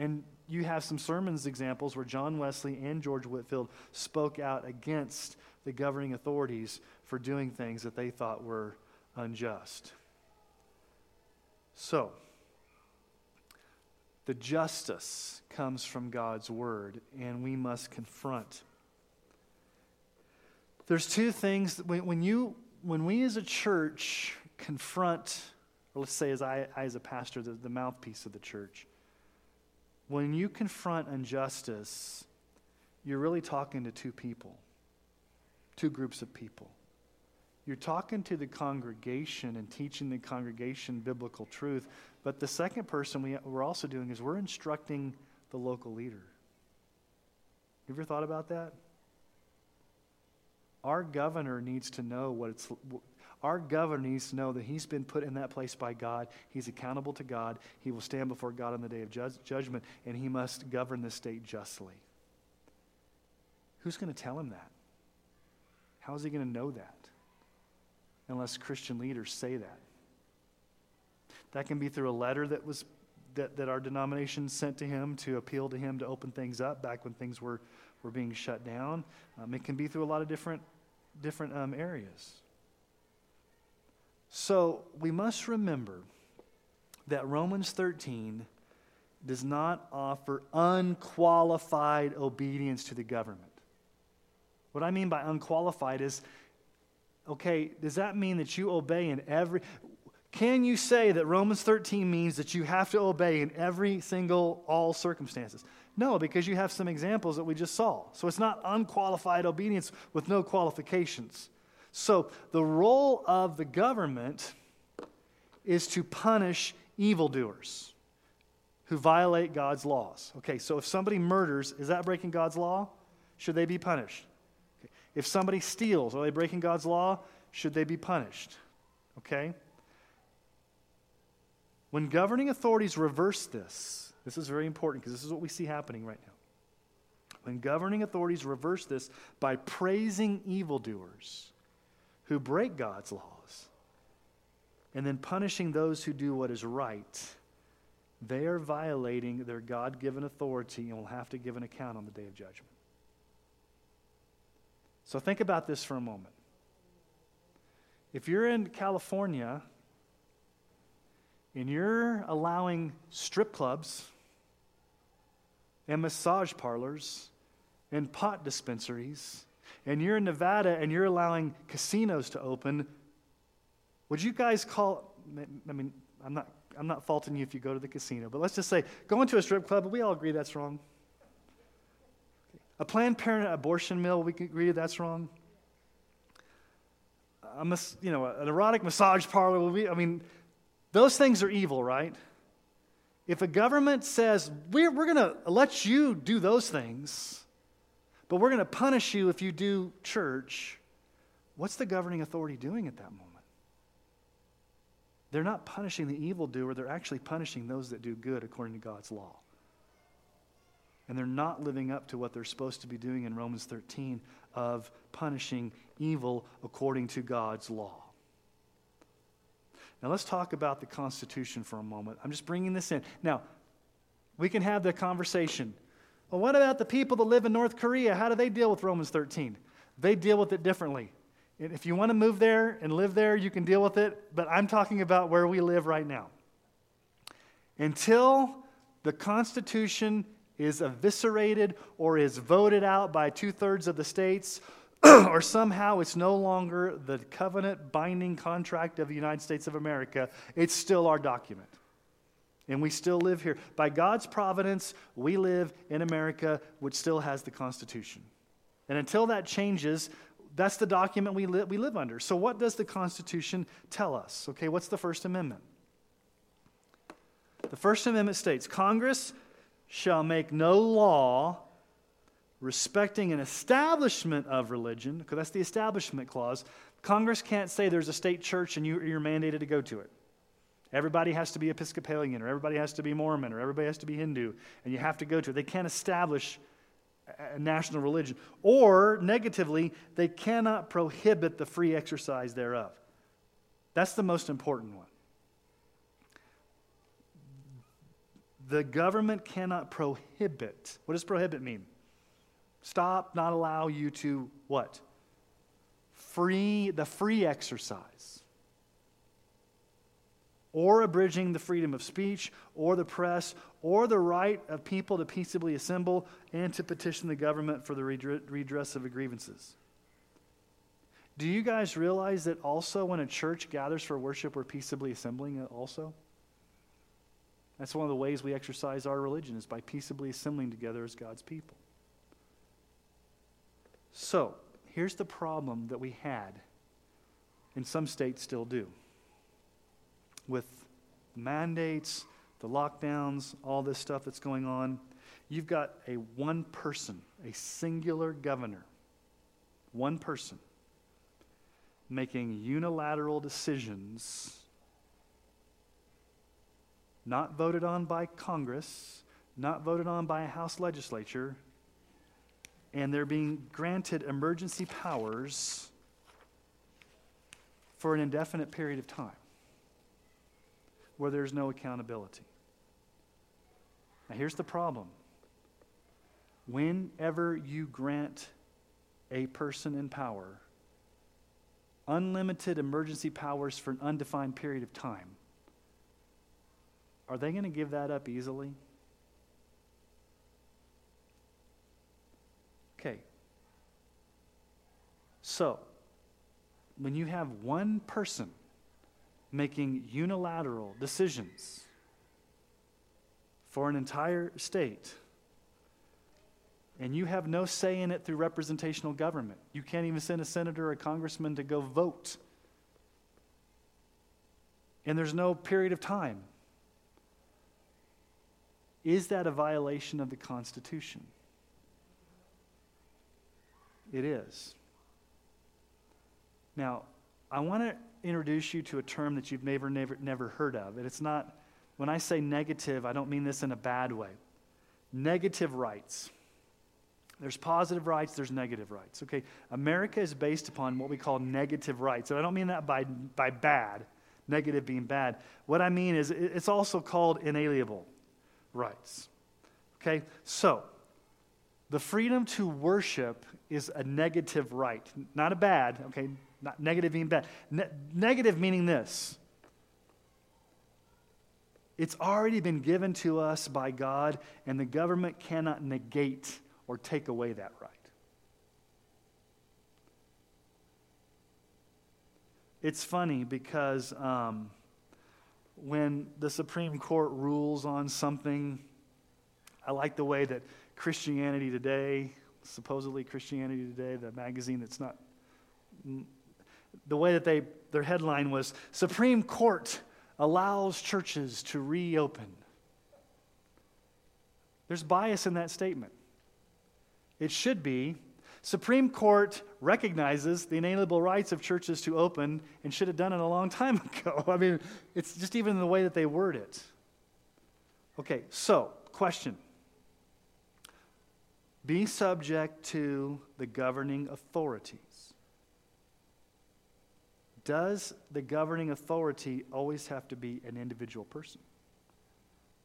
And you have some sermons examples where John Wesley and George Whitefield spoke out against the governing authorities for doing things that they thought were unjust. So, the justice comes from God's word, and we must confront. There's two things that when, when you, when we as a church confront, or let's say as I, I as a pastor, the, the mouthpiece of the church, when you confront injustice, you're really talking to two people, two groups of people. You're talking to the congregation and teaching the congregation biblical truth, but the second person we, we're also doing is we're instructing the local leader. You ever thought about that? Our governor needs to know what it's. Our governor needs to know that he's been put in that place by God. He's accountable to God. He will stand before God on the day of judge, judgment, and he must govern the state justly. Who's going to tell him that? How is he going to know that? Unless Christian leaders say that. That can be through a letter that was that, that our denomination sent to him to appeal to him to open things up back when things were were being shut down. Um, it can be through a lot of different. different um, areas. So we must remember that Romans thirteen does not offer unqualified obedience to the government. What I mean by unqualified is, okay, does that mean that you obey in every... Can you say that Romans thirteen means that you have to obey in every single, all circumstances? No, because you have some examples that we just saw. So it's not unqualified obedience with no qualifications. So the role of the government is to punish evildoers who violate God's laws. Okay, so if somebody murders, is that breaking God's law? Should they be punished? Okay. If somebody steals, are they breaking God's law? Should they be punished? Okay. When governing authorities reverse this, this is very important because this is what we see happening right now. When governing authorities reverse this by praising evildoers who break God's laws and then punishing those who do what is right, they are violating their God-given authority and will have to give an account on the day of judgment. So think about this for a moment. If you're in California and you're allowing strip clubs and massage parlors and pot dispensaries, and you're in Nevada and you're allowing casinos to open, would you guys call, I mean, I'm not I'm not faulting you if you go to the casino, but let's just say, going to a strip club, we all agree that's wrong. A Planned Parenthood abortion mill, we can agree that's wrong. A mas- you know, an erotic massage parlor, we, I mean, those things are evil, right? If a government says, we're, we're going to let you do those things, but we're going to punish you if you do church, what's the governing authority doing at that moment? They're not punishing the evildoer. They're actually punishing those that do good according to God's law. And they're not living up to what they're supposed to be doing in Romans thirteen of punishing evil according to God's law. Now let's talk about the Constitution for a moment. I'm just bringing this in. Now, we can have the conversation. Well, what about the people that live in North Korea? How do they deal with Romans thirteen? They deal with it differently. And if you want to move there and live there, you can deal with it. But I'm talking about where we live right now. Until the Constitution is eviscerated or is voted out by two-thirds of the states, or somehow it's no longer the covenant binding contract of the United States of America, it's still our document. And we still live here. By God's providence, we live in America, which still has the Constitution. And until that changes, that's the document we, li- we live under. So what does the Constitution tell us? Okay, what's the First Amendment? The First Amendment states, Congress shall make no law respecting an establishment of religion, because that's the establishment clause. Congress can't say there's a state church and you, you're mandated to go to it. Everybody has to be Episcopalian, or everybody has to be Mormon, or everybody has to be Hindu, and you have to go to it. They can't establish a national religion. Or, negatively, they cannot prohibit the free exercise thereof. That's the most important one. The government cannot prohibit. What does prohibit mean? Stop, not allow you to what? Free, the free exercise. Or abridging the freedom of speech, or the press, or the right of people to peaceably assemble and to petition the government for the redress of grievances. Do you guys realize that also when a church gathers for worship, we're peaceably assembling also? That's one of the ways we exercise our religion, is by peaceably assembling together as God's people. So, here's the problem that we had, and some states still do, with mandates, the lockdowns, all this stuff that's going on. You've got a one person, a singular governor, one person, making unilateral decisions not voted on by Congress, not voted on by a House legislature, and they're being granted emergency powers for an indefinite period of time, where there's no accountability. Now here's the problem. Whenever you grant a person in power unlimited emergency powers for an undefined period of time, are they going to give that up easily? Okay. So, when you have one person making unilateral decisions for an entire state, and you have no say in it through representational government, you can't even send a senator or a congressman to go vote, and there's no period of time, is that a violation of the Constitution? It is. Now, I want to introduce you to a term that you've never, never, never heard of. And it's not, when I say negative, I don't mean this in a bad way. Negative rights. There's positive rights, there's negative rights. Okay, America is based upon what we call negative rights. And I don't mean that by, by bad, negative being bad. What I mean is it's also called inalienable rights. Okay, so the freedom to worship is a negative right, not a bad, okay, not negative being bad. Ne- negative meaning this. It's already been given to us by God, and the government cannot negate or take away that right. It's funny because um, when the Supreme Court rules on something, I like the way that Christianity Today, supposedly Christianity Today, the magazine that's not... The way that they, their headline was, Supreme Court allows churches to reopen. There's bias in that statement. It should be, Supreme Court recognizes the inalienable rights of churches to open and should have done it a long time ago. I mean, it's just even the way that they word it. Okay, so, question. Be subject to the governing authority. Does the governing authority always have to be an individual person?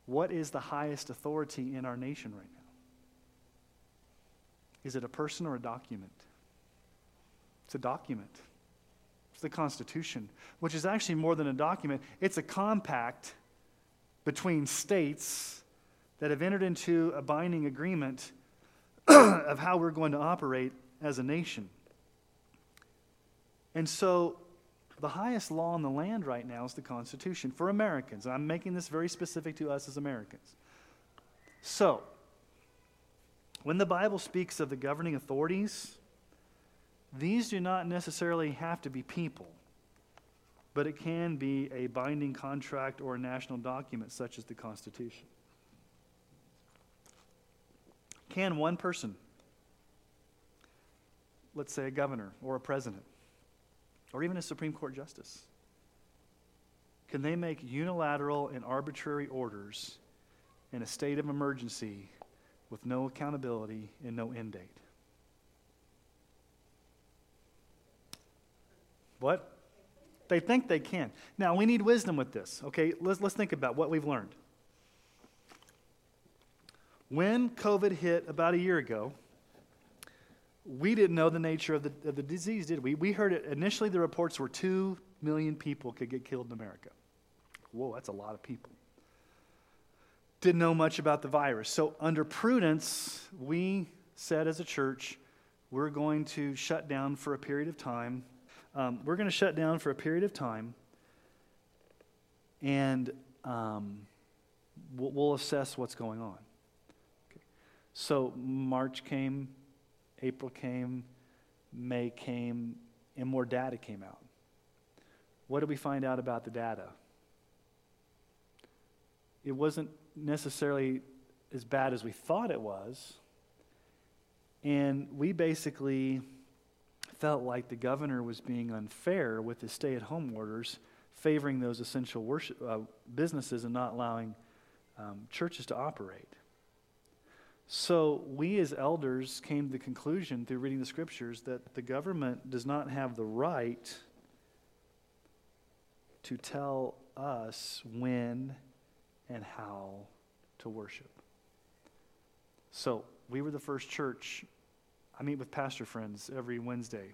What is the highest authority in our nation right now? Is it a person or a document? It's a document. It's the Constitution, which is actually more than a document. It's a compact between states that have entered into a binding agreement of how we're going to operate as a nation. And so, the highest law in the land right now is the Constitution for Americans. I'm making this very specific to us as Americans. So, when the Bible speaks of the governing authorities, these do not necessarily have to be people, but it can be a binding contract or a national document such as the Constitution. Can one person, let's say a governor or a president, or even a Supreme Court justice, can they make unilateral and arbitrary orders in a state of emergency with no accountability and no end date? What? They think they can. Now, we need wisdom with this, okay? Let's, let's think about what we've learned. When COVID hit about a year ago, we didn't know the nature of the, of the disease, did we? We heard it initially, the reports were two million people could get killed in America. Whoa, that's a lot of people. Didn't know much about the virus. So under prudence, we said as a church, we're going to shut down for a period of time. Um, we're going to shut down for a period of time, and um, we'll, we'll assess what's going on. Okay. So March came, April came, May came, and more data came out. What did we find out about the data? It wasn't necessarily as bad as we thought it was, and we basically felt like the governor was being unfair with his stay-at-home orders, favoring those essential worship, uh, businesses and not allowing um, churches to operate. So we as elders came to the conclusion through reading the scriptures that the government does not have the right to tell us when and how to worship. So we were the first church. I meet with pastor friends every Wednesday, and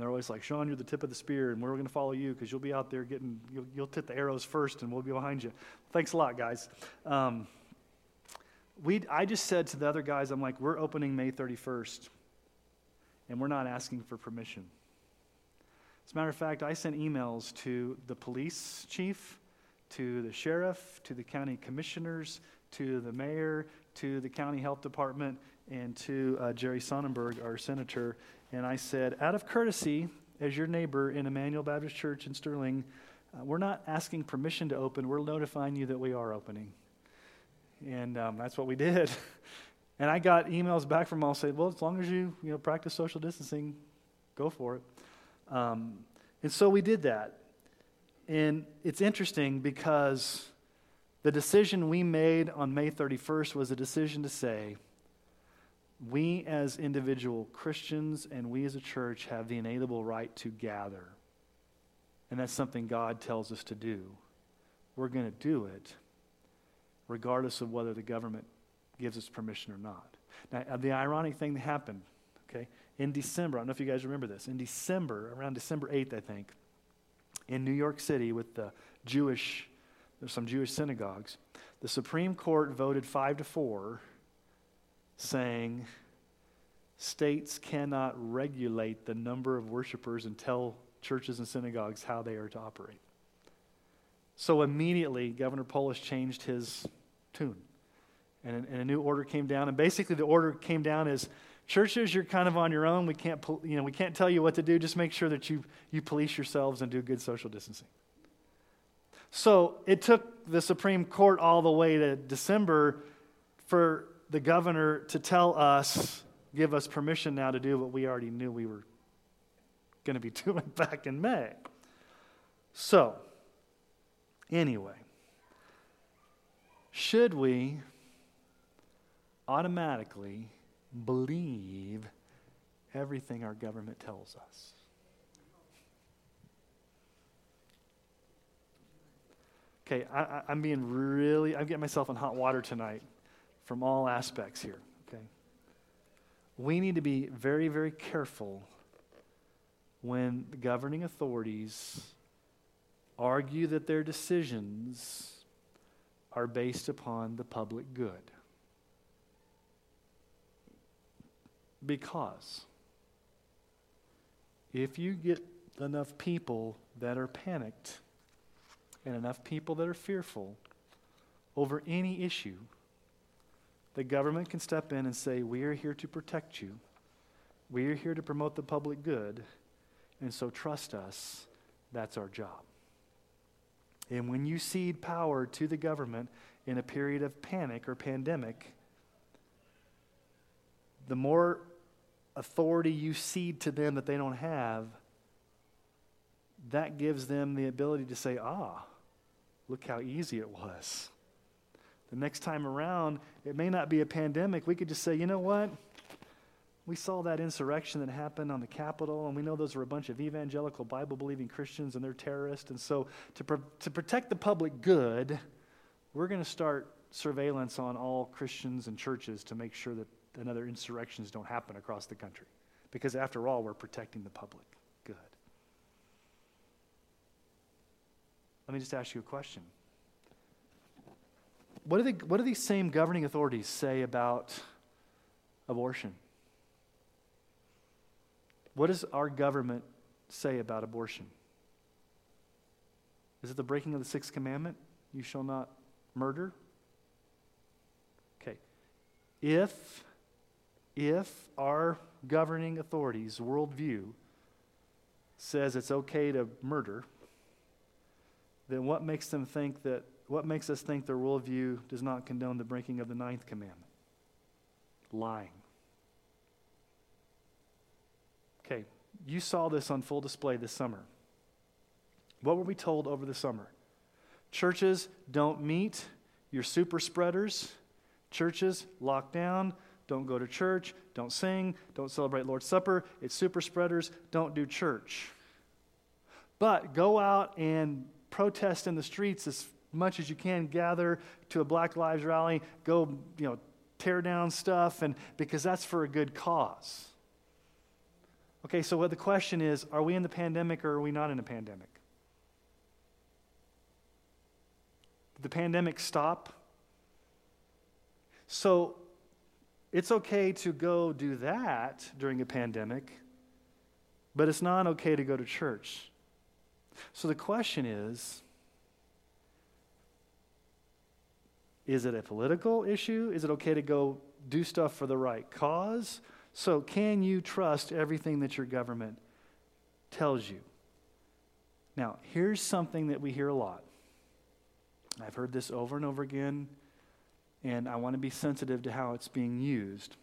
they're always like, Sean, you're the tip of the spear, and we're going to follow you because you'll be out there getting, you'll, you'll tip the arrows first, and we'll be behind you. Thanks a lot, guys. Um, we I just said to the other guys, I'm like, we're opening May thirty-first, and we're not asking for permission. As a matter of fact, I sent emails to the police chief, to the sheriff, to the county commissioners, to the mayor, to the county health department, and to uh, Jerry Sonnenberg, our senator. And I said, out of courtesy, as your neighbor in Emmanuel Baptist Church in Sterling, uh, we're not asking permission to open. We're notifying you that we are opening. And um, that's what we did. And I got emails back from all saying, well, as long as you, you know, practice social distancing, go for it. Um, and so we did that. And it's interesting because the decision we made on May thirty-first was a decision to say, we as individual Christians and we as a church have the inalienable right to gather. And that's something God tells us to do. We're going to do it regardless of whether the government gives us permission or not. Now, the ironic thing that happened, okay, in December, I don't know if you guys remember this, in December, around December eighth, I think, in New York City with the Jewish, there's some Jewish synagogues, the Supreme Court voted five to four saying states cannot regulate the number of worshipers and tell churches and synagogues how they are to operate. So immediately, Governor Polis changed his tune, and, and a new order came down. And basically, the order came down as, churches, you're kind of on your own. We can't, you know, we can't tell you what to do. Just make sure that you you police yourselves and do good social distancing. So it took the Supreme Court all the way to December for the governor to tell us, give us permission now to do what we already knew we were going to be doing back in May. So, anyway, should we automatically believe everything our government tells us? Okay, I, I, I'm being really, I'm getting myself in hot water tonight from all aspects here, okay? We need to be very, very careful when the governing authorities argue that their decisions are based upon the public good. Because if you get enough people that are panicked and enough people that are fearful over any issue, the government can step in and say, we are here to protect you. We are here to promote the public good. And so trust us, that's our job. And when you cede power to the government in a period of panic or pandemic, the more authority you cede to them that they don't have, that gives them the ability to say, ah, look how easy it was. The next time around, it may not be a pandemic. We could just say, you know what? We saw that insurrection that happened on the Capitol, and we know those were a bunch of evangelical Bible-believing Christians, and they're terrorists. And so to pro- to protect the public good, we're going to start surveillance on all Christians and churches to make sure that and other insurrections don't happen across the country. Because after all, we're protecting the public good. Let me just ask you a question. What do, they, what do these same governing authorities say about abortion? What does our government say about abortion? Is it the breaking of the sixth commandment? You shall not murder? Okay. If... If our governing authorities' worldview says it's okay to murder, then what makes them think that, what makes us think their worldview does not condone the breaking of the ninth commandment? Lying. Okay, you saw this on full display this summer. What were we told over the summer? Churches don't meet, you're super spreaders. Churches locked down. Don't go to church, don't sing, don't celebrate Lord's Supper, it's super spreaders, don't do church. But go out and protest in the streets as much as you can, gather to a Black Lives rally, go, you know, tear down stuff, and because that's for a good cause. Okay, so what the question is, are we in the pandemic or are we not in a pandemic? Did the pandemic stop? So it's okay to go do that during a pandemic, but it's not okay to go to church. So the question is, is it a political issue? Is it okay to go do stuff for the right cause? So can you trust everything that your government tells you? Now, here's something that we hear a lot. I've heard this over and over again, and I want to be sensitive to how it's being used.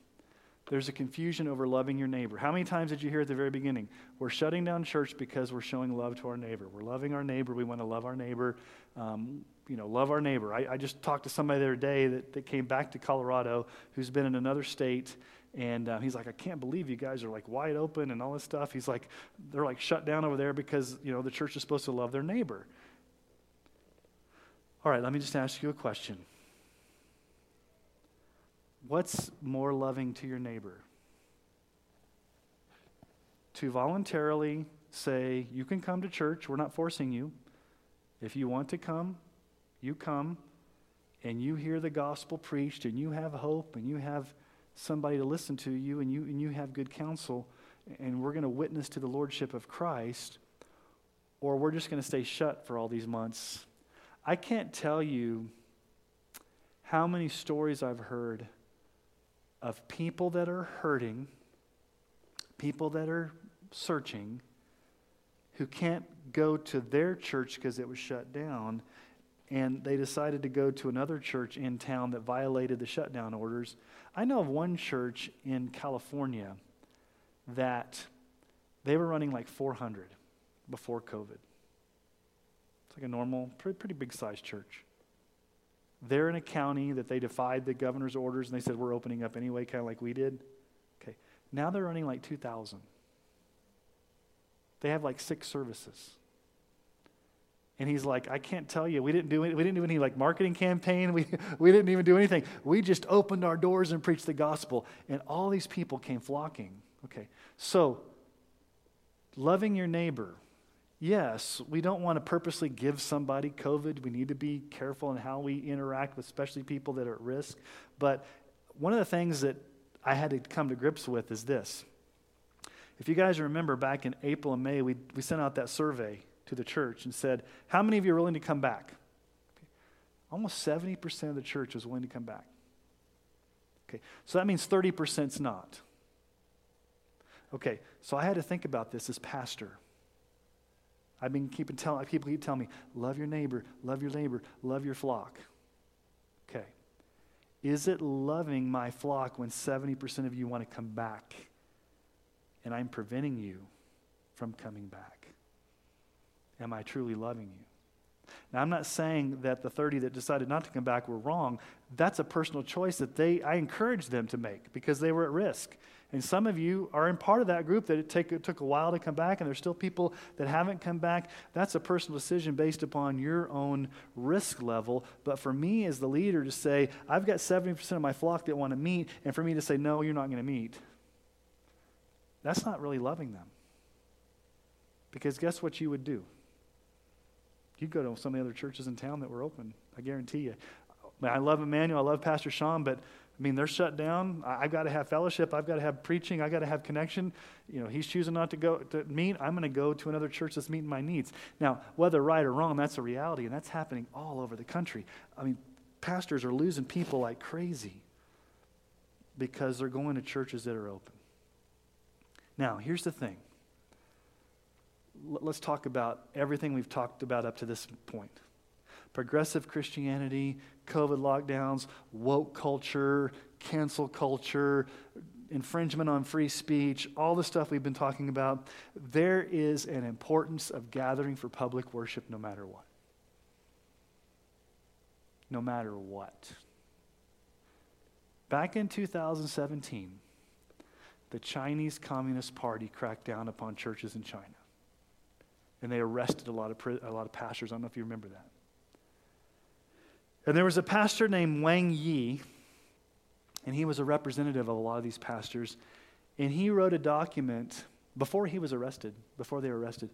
There's a confusion over loving your neighbor. How many times did you hear at the very beginning, we're shutting down church because we're showing love to our neighbor. We're loving our neighbor. We want to love our neighbor. Um, you know, love our neighbor. I, I just talked to somebody the other day that, that came back to Colorado who's been in another state, and uh, he's like, I can't believe you guys are like wide open and all this stuff. He's like, they're like shut down over there because, you know, the church is supposed to love their neighbor. All right, let me just ask you a question. What's more loving to your neighbor? To voluntarily say, you can come to church, we're not forcing you. If you want to come, you come, and you hear the gospel preached, and you have hope, and you have somebody to listen to you, and you and you have good counsel, and we're going to witness to the lordship of Christ, or we're just going to stay shut for all these months. I can't tell you how many stories I've heard of people that are hurting, people that are searching, who can't go to their church because it was shut down, and they decided to go to another church in town that violated the shutdown orders. I know of one church in California that they were running like four hundred before COVID. It's like a normal, pretty, pretty big-sized church. They're in a county that they defied the governor's orders, and they said, we're opening up anyway, kind of like we did. Okay, now they're running like two thousand. They have like six services. And he's like, I can't tell you. We didn't do any, we didn't do any like marketing campaign. We we didn't even do anything. We just opened our doors and preached the gospel, and all these people came flocking. Okay, so loving your neighbor. Yes, we don't want to purposely give somebody COVID. We need to be careful in how we interact with especially people that are at risk. But one of the things that I had to come to grips with is this. If you guys remember back in April and May, we we sent out that survey to the church and said, how many of you are willing to come back? Okay. Almost seventy percent of the church was willing to come back. Okay, so that means thirty percent's not. Okay, so I had to think about this as pastor. I've been keeping telling people keep telling me, love your neighbor, love your neighbor, love your flock. Okay. Is it loving my flock when seventy percent of you want to come back and I'm preventing you from coming back? Am I truly loving you? Now, I'm not saying that the thirty that decided not to come back were wrong. That's a personal choice that they I encouraged them to make because they were at risk. And some of you are in part of that group that it, take, it took a while to come back, and there's still people that haven't come back. That's a personal decision based upon your own risk level. But for me as the leader to say, I've got seventy percent of my flock that want to meet, and for me to say, no, you're not going to meet, that's not really loving them. Because guess what you would do? You'd go to some of the other churches in town that were open, I guarantee you. I love Emmanuel, I love Pastor Sean, but I mean, they're shut down. I've got to have fellowship. I've got to have preaching. I've got to have connection. You know, he's choosing not to go to meet. I'm going to go to another church that's meeting my needs. Now, whether right or wrong, that's a reality, and that's happening all over the country. I mean, pastors are losing people like crazy because they're going to churches that are open. Now, here's the thing. L- let's talk about everything we've talked about up to this point. Progressive Christianity, COVID lockdowns, woke culture, cancel culture, infringement on free speech, all the stuff we've been talking about. There is an importance of gathering for public worship no matter what. No matter what. Back in two thousand seventeen, the Chinese Communist Party cracked down upon churches in China. And they arrested a lot of pri- a lot of pastors. I don't know if you remember that. And there was a pastor named Wang Yi, and he was a representative of a lot of these pastors, and he wrote a document before he was arrested, before they were arrested,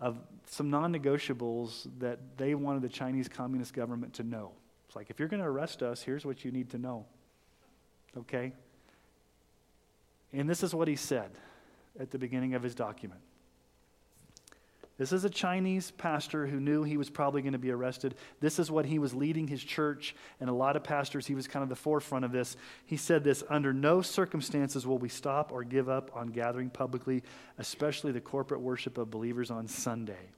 of some non-negotiables that they wanted the Chinese Communist government to know. It's like, if you're going to arrest us, here's what you need to know. Okay? And this is what he said at the beginning of his document. This is a Chinese pastor who knew he was probably going to be arrested. This is what he was leading his church, and a lot of pastors, he was kind of the forefront of this. He said this, "Under no circumstances will we stop or give up on gathering publicly, especially the corporate worship of believers on Sunday.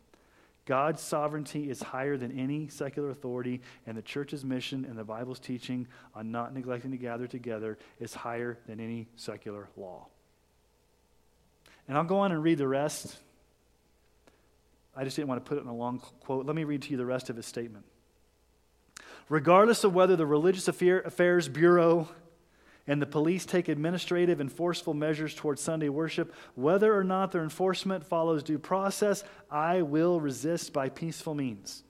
God's sovereignty is higher than any secular authority, and the church's mission and the Bible's teaching on not neglecting to gather together is higher than any secular law." And I'll go on and read the rest. I just didn't want to put it in a long quote. Let me read to you the rest of his statement. "Regardless of whether the Religious Affairs Bureau and the police take administrative and forceful measures toward Sunday worship, whether or not their enforcement follows due process, I will resist by peaceful means.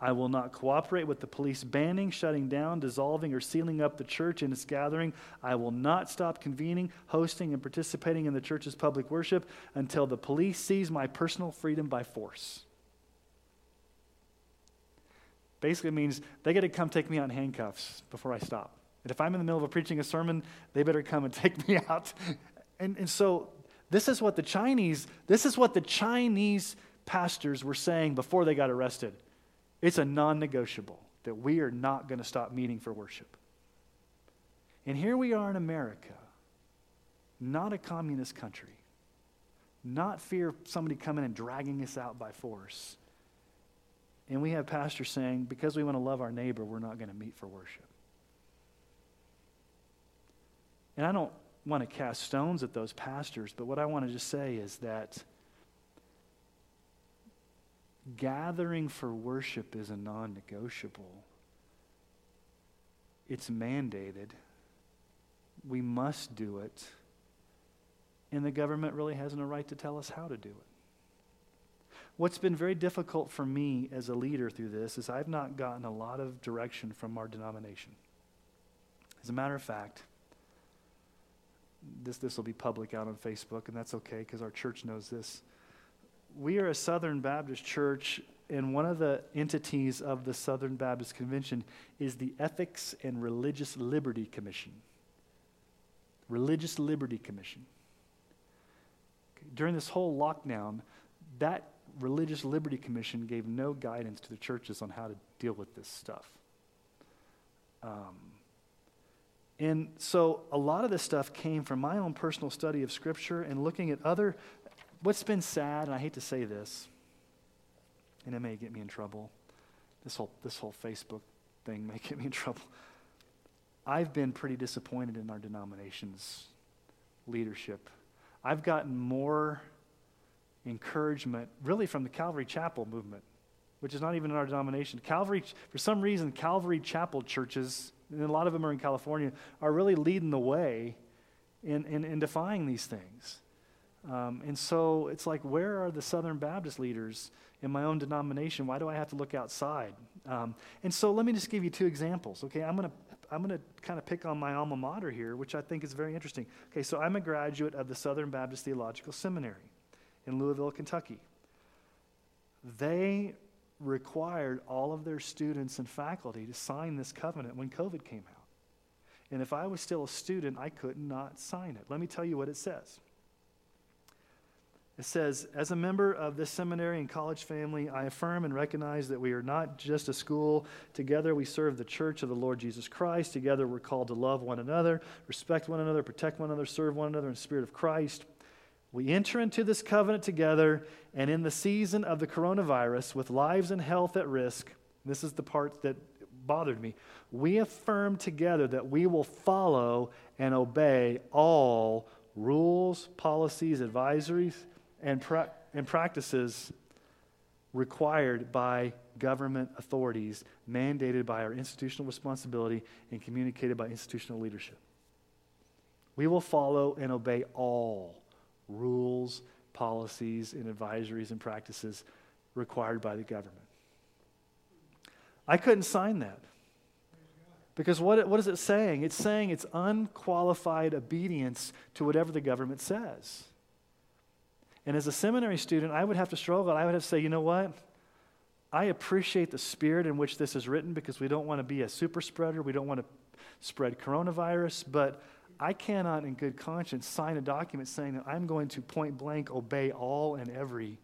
I will not cooperate with the police banning, shutting down, dissolving, or sealing up the church and its gathering. I will not stop convening, hosting, and participating in the church's public worship until the police seize my personal freedom by force." Basically means they got to come take me out in handcuffs before I stop. And if I'm in the middle of preaching a sermon, they better come and take me out. And, and so this is what the Chinese, this is what the Chinese pastors were saying before they got arrested. It's a non-negotiable that we are not going to stop meeting for worship. And here we are in America, not a communist country, not fear of somebody coming and dragging us out by force. And we have pastors saying, because we want to love our neighbor, we're not going to meet for worship. And I don't want to cast stones at those pastors, but what I want to just say is that gathering for worship is a non-negotiable. It's mandated. We must do it. And the government really hasn't a right to tell us how to do it. What's been very difficult for me as a leader through this is I've not gotten a lot of direction from our denomination. As a matter of fact, this this will be public out on Facebook, and that's okay because our church knows this. We are a Southern Baptist church, and one of the entities of the Southern Baptist Convention is the Ethics and Religious Liberty Commission. Religious Liberty Commission. During this whole lockdown, that Religious Liberty Commission gave no guidance to the churches on how to deal with this stuff. Um, and so a lot of this stuff came from my own personal study of Scripture and looking at other. What's been sad, and I hate to say this, and it may get me in trouble. This whole this whole Facebook thing may get me in trouble. I've been pretty disappointed in our denomination's leadership. I've gotten more encouragement, really, from the Calvary Chapel movement, which is not even in our denomination. Calvary, for some reason, Calvary Chapel churches, and a lot of them are in California, are really leading the way in in, in defying these things. Um, and so it's like, where are the Southern Baptist leaders in my own denomination? Why do I have to look outside? Um, and so let me just give you two examples. Okay, I'm gonna I'm gonna kind of pick on my alma mater here, which I think is very interesting. Okay, so I'm a graduate of the Southern Baptist Theological Seminary in Louisville, Kentucky. They required all of their students and faculty to sign this covenant when COVID came out. And if I was still a student, I could not sign it. Let me tell you what it says. It says, "As a member of this seminary and college family, I affirm and recognize that we are not just a school. Together we serve the church of the Lord Jesus Christ. Together we're called to love one another, respect one another, protect one another, serve one another in the spirit of Christ. We enter into this covenant together, and in the season of the coronavirus, with lives and health at risk," this is the part that bothered me, "we affirm together that we will follow and obey all rules, policies, advisories, And, pra- and practices required by government authorities, mandated by our institutional responsibility, and communicated by institutional leadership. We will follow and obey all rules, policies, and advisories and practices required by the government." I couldn't sign that. Because what what is it saying? It's saying it's unqualified obedience to whatever the government says. And as a seminary student, I would have to struggle. I would have to say, you know what? I appreciate the spirit in which this is written because we don't want to be a super spreader. We don't want to spread coronavirus, but I cannot in good conscience sign a document saying that I'm going to point blank obey all and every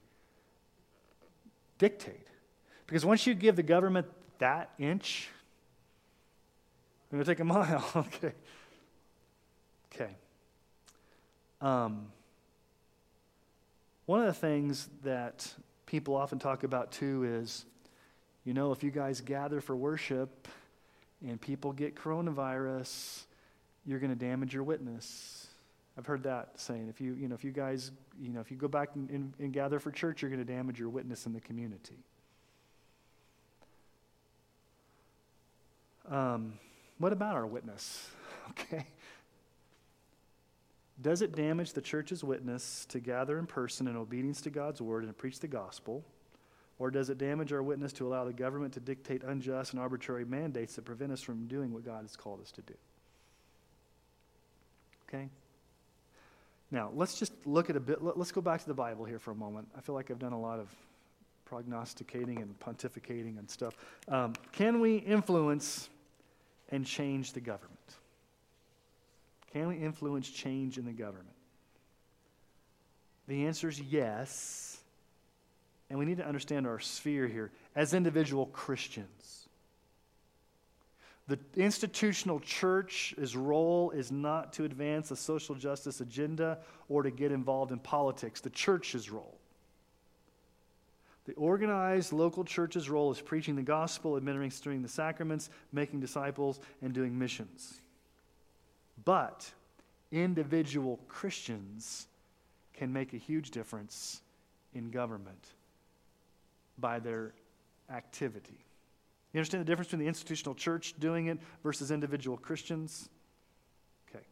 dictate. Because once you give the government that inch, I'm going to take a mile. Okay. Okay. Um, one of the things that people often talk about too is, you know, if you guys gather for worship and people get coronavirus, you're going to damage your witness. I've heard that saying. If you, you know, if you guys, you know, if you go back and, and, and gather for church, you're going to damage your witness in the community. Um, what about our witness? Okay. Does it damage the church's witness to gather in person in obedience to God's word and preach the gospel? Or does it damage our witness to allow the government to dictate unjust and arbitrary mandates that prevent us from doing what God has called us to do? Okay? Now, let's just look at a bit, let's go back to the Bible here for a moment. I feel like I've done a lot of prognosticating and pontificating and stuff. Um, can we influence and change the government? Can we influence change in the government? The answer is yes. And we need to understand our sphere here as individual Christians. The institutional church's role is not to advance a social justice agenda or to get involved in politics. The church's role. The organized local church's role is preaching the gospel, administering the sacraments, making disciples, and doing missions. But individual Christians can make a huge difference in government by their activity. You understand the difference between the institutional church doing it versus individual Christians? Okay.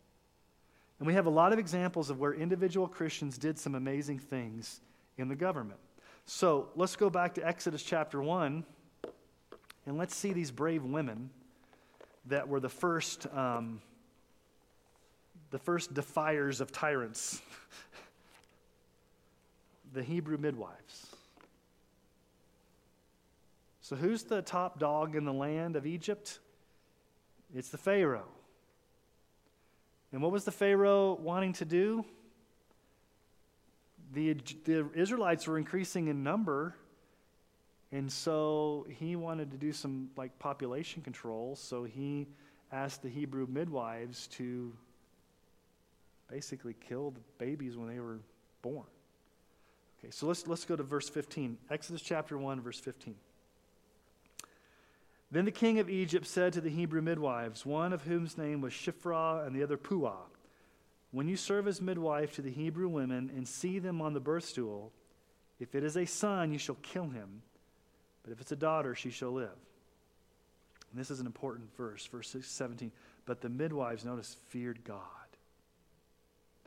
And we have a lot of examples of where individual Christians did some amazing things in the government. So let's go back to Exodus chapter one, and let's see these brave women that were the first... Um, The first defiers of tyrants, the Hebrew midwives. So who's the top dog in the land of Egypt? It's the Pharaoh. And what was the Pharaoh wanting to do? The, the Israelites were increasing in number, and so he wanted to do some like population control, so he asked the Hebrew midwives to basically killed the babies when they were born. Okay, so let's let's go to verse fifteen. Exodus chapter one, verse fifteen. Then the king of Egypt said to the Hebrew midwives, one of whose name was Shiphrah and the other Puah, when you serve as midwife to the Hebrew women and see them on the birth stool, if it is a son, you shall kill him, but if it's a daughter, she shall live. And this is an important verse, verse seventeen. But the midwives, notice, feared God.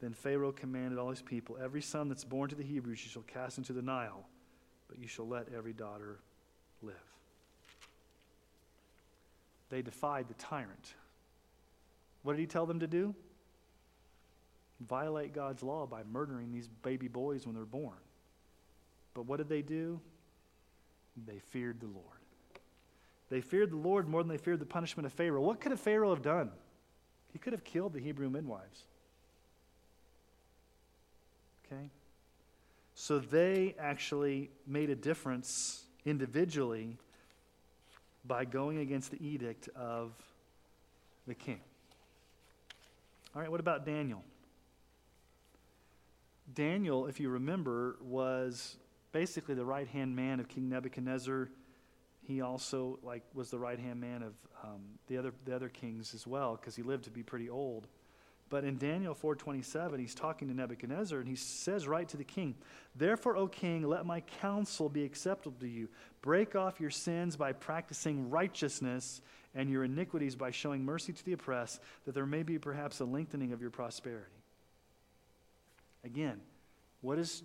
Then Pharaoh commanded all his people, every son that's born to the Hebrews you shall cast into the Nile, but you shall let every daughter live. They defied the tyrant. What did he tell them to do? Violate God's law by murdering these baby boys when they're born. But what did they do? They feared the Lord. They feared the Lord more than they feared the punishment of Pharaoh. What could a Pharaoh have done? He could have killed the Hebrew midwives. Okay. So they actually made a difference individually by going against the edict of the king. All right, what about Daniel? Daniel, if you remember, was basically the right-hand man of King Nebuchadnezzar. He also like was the right-hand man of um, the other the other kings as well, because he lived to be pretty old. But in Daniel four twenty-seven, he's talking to Nebuchadnezzar, and he says right to the king, "Therefore, O king, let my counsel be acceptable to you. Break off your sins by practicing righteousness and your iniquities by showing mercy to the oppressed, that there may be perhaps a lengthening of your prosperity." Again, what is,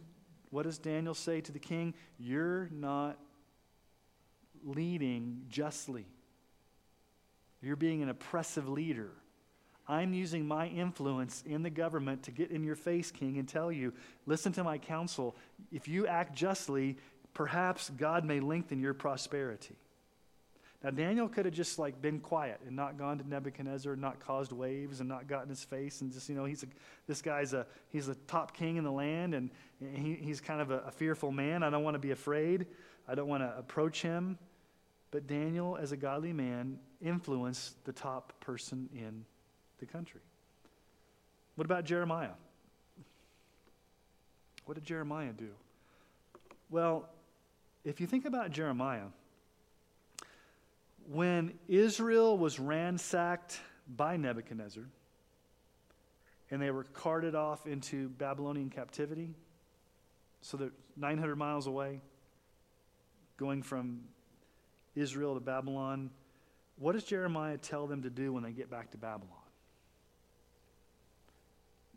what does Daniel say to the king? You're not leading justly. You're being an oppressive leader. I'm using my influence in the government to get in your face, king, and tell you, listen to my counsel. If you act justly, perhaps God may lengthen your prosperity. Now, Daniel could have just like been quiet and not gone to Nebuchadnezzar and not caused waves and not gotten his face and just, you know, he's a, this guy's a, he's the top king in the land, and he, he's kind of a, a fearful man. I don't want to be afraid. I don't want to approach him. But Daniel, as a godly man, influenced the top person in the country. What about Jeremiah? What did Jeremiah do? Well, if you think about Jeremiah, when Israel was ransacked by Nebuchadnezzar and they were carted off into Babylonian captivity, so they're nine hundred miles away, going from Israel to Babylon, what does Jeremiah tell them to do when they get back to Babylon?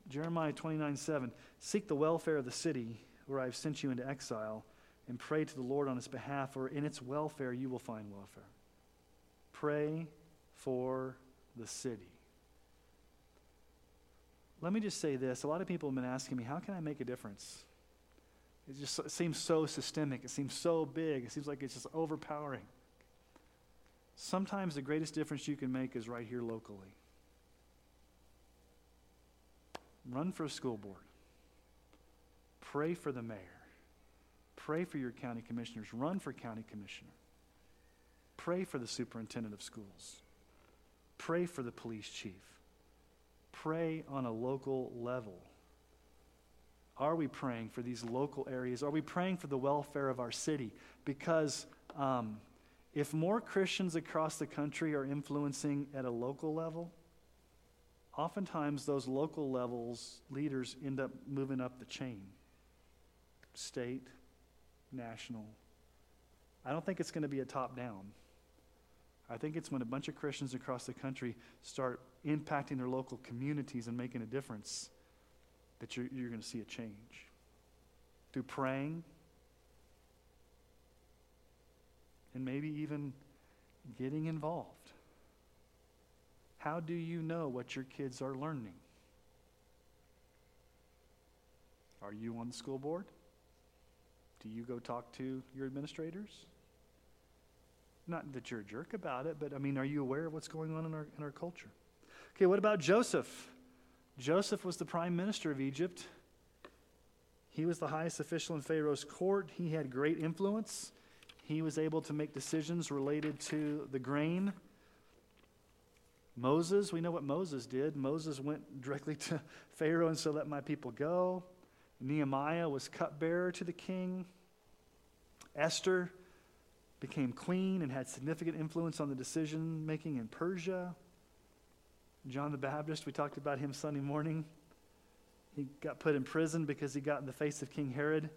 Jeremiah twenty-nine seven, "Seek the welfare of the city where I have sent you into exile, and pray to the Lord on its behalf, for in its welfare you will find welfare." Pray for the city. Let me just say this. A lot of people have been asking me, how can I make a difference? It just it seems so systemic. It seems so big. It seems like it's just overpowering. Sometimes the greatest difference you can make is right here locally. Run for a school board. Pray for the mayor. Pray for your county commissioners. Run for county commissioner. Pray for the superintendent of schools. Pray for the police chief. Pray on a local level. Are we praying for these local areas? Are we praying for the welfare of our city? Because um, if more Christians across the country are influencing at a local level, oftentimes those local levels leaders end up moving up the chain. State, national. I don't think it's going to be a top-down. I think it's when a bunch of Christians across the country start impacting their local communities and making a difference that you're, you're going to see a change. Through praying, and maybe even getting involved. How do you know what your kids are learning? Are you on the school board? Do you go talk to your administrators? Not that you're a jerk about it, but I mean, are you aware of what's going on in our in our culture? Okay, what about Joseph? Joseph was the prime minister of Egypt. He was the highest official in Pharaoh's court. He had great influence. He was able to make decisions related to the grain. Moses, we know what Moses did. Moses went directly to Pharaoh and said, "Let my people go." Nehemiah was cupbearer to the king. Esther became queen and had significant influence on the decision-making in Persia. John the Baptist, we talked about him Sunday morning. He got put in prison because he got in the face of King Herod.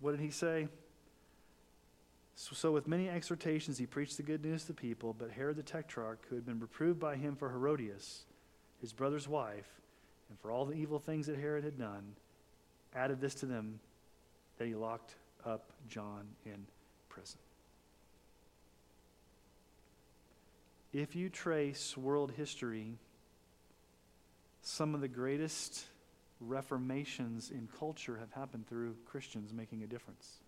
What did he say? So, so with many exhortations, he preached the good news to the people, but Herod the Tetrarch, who had been reproved by him for Herodias, his brother's wife, and for all the evil things that Herod had done, added this to them, that he locked up John in prison. If you trace world history, some of the greatest reformations in culture have happened through Christians making a difference.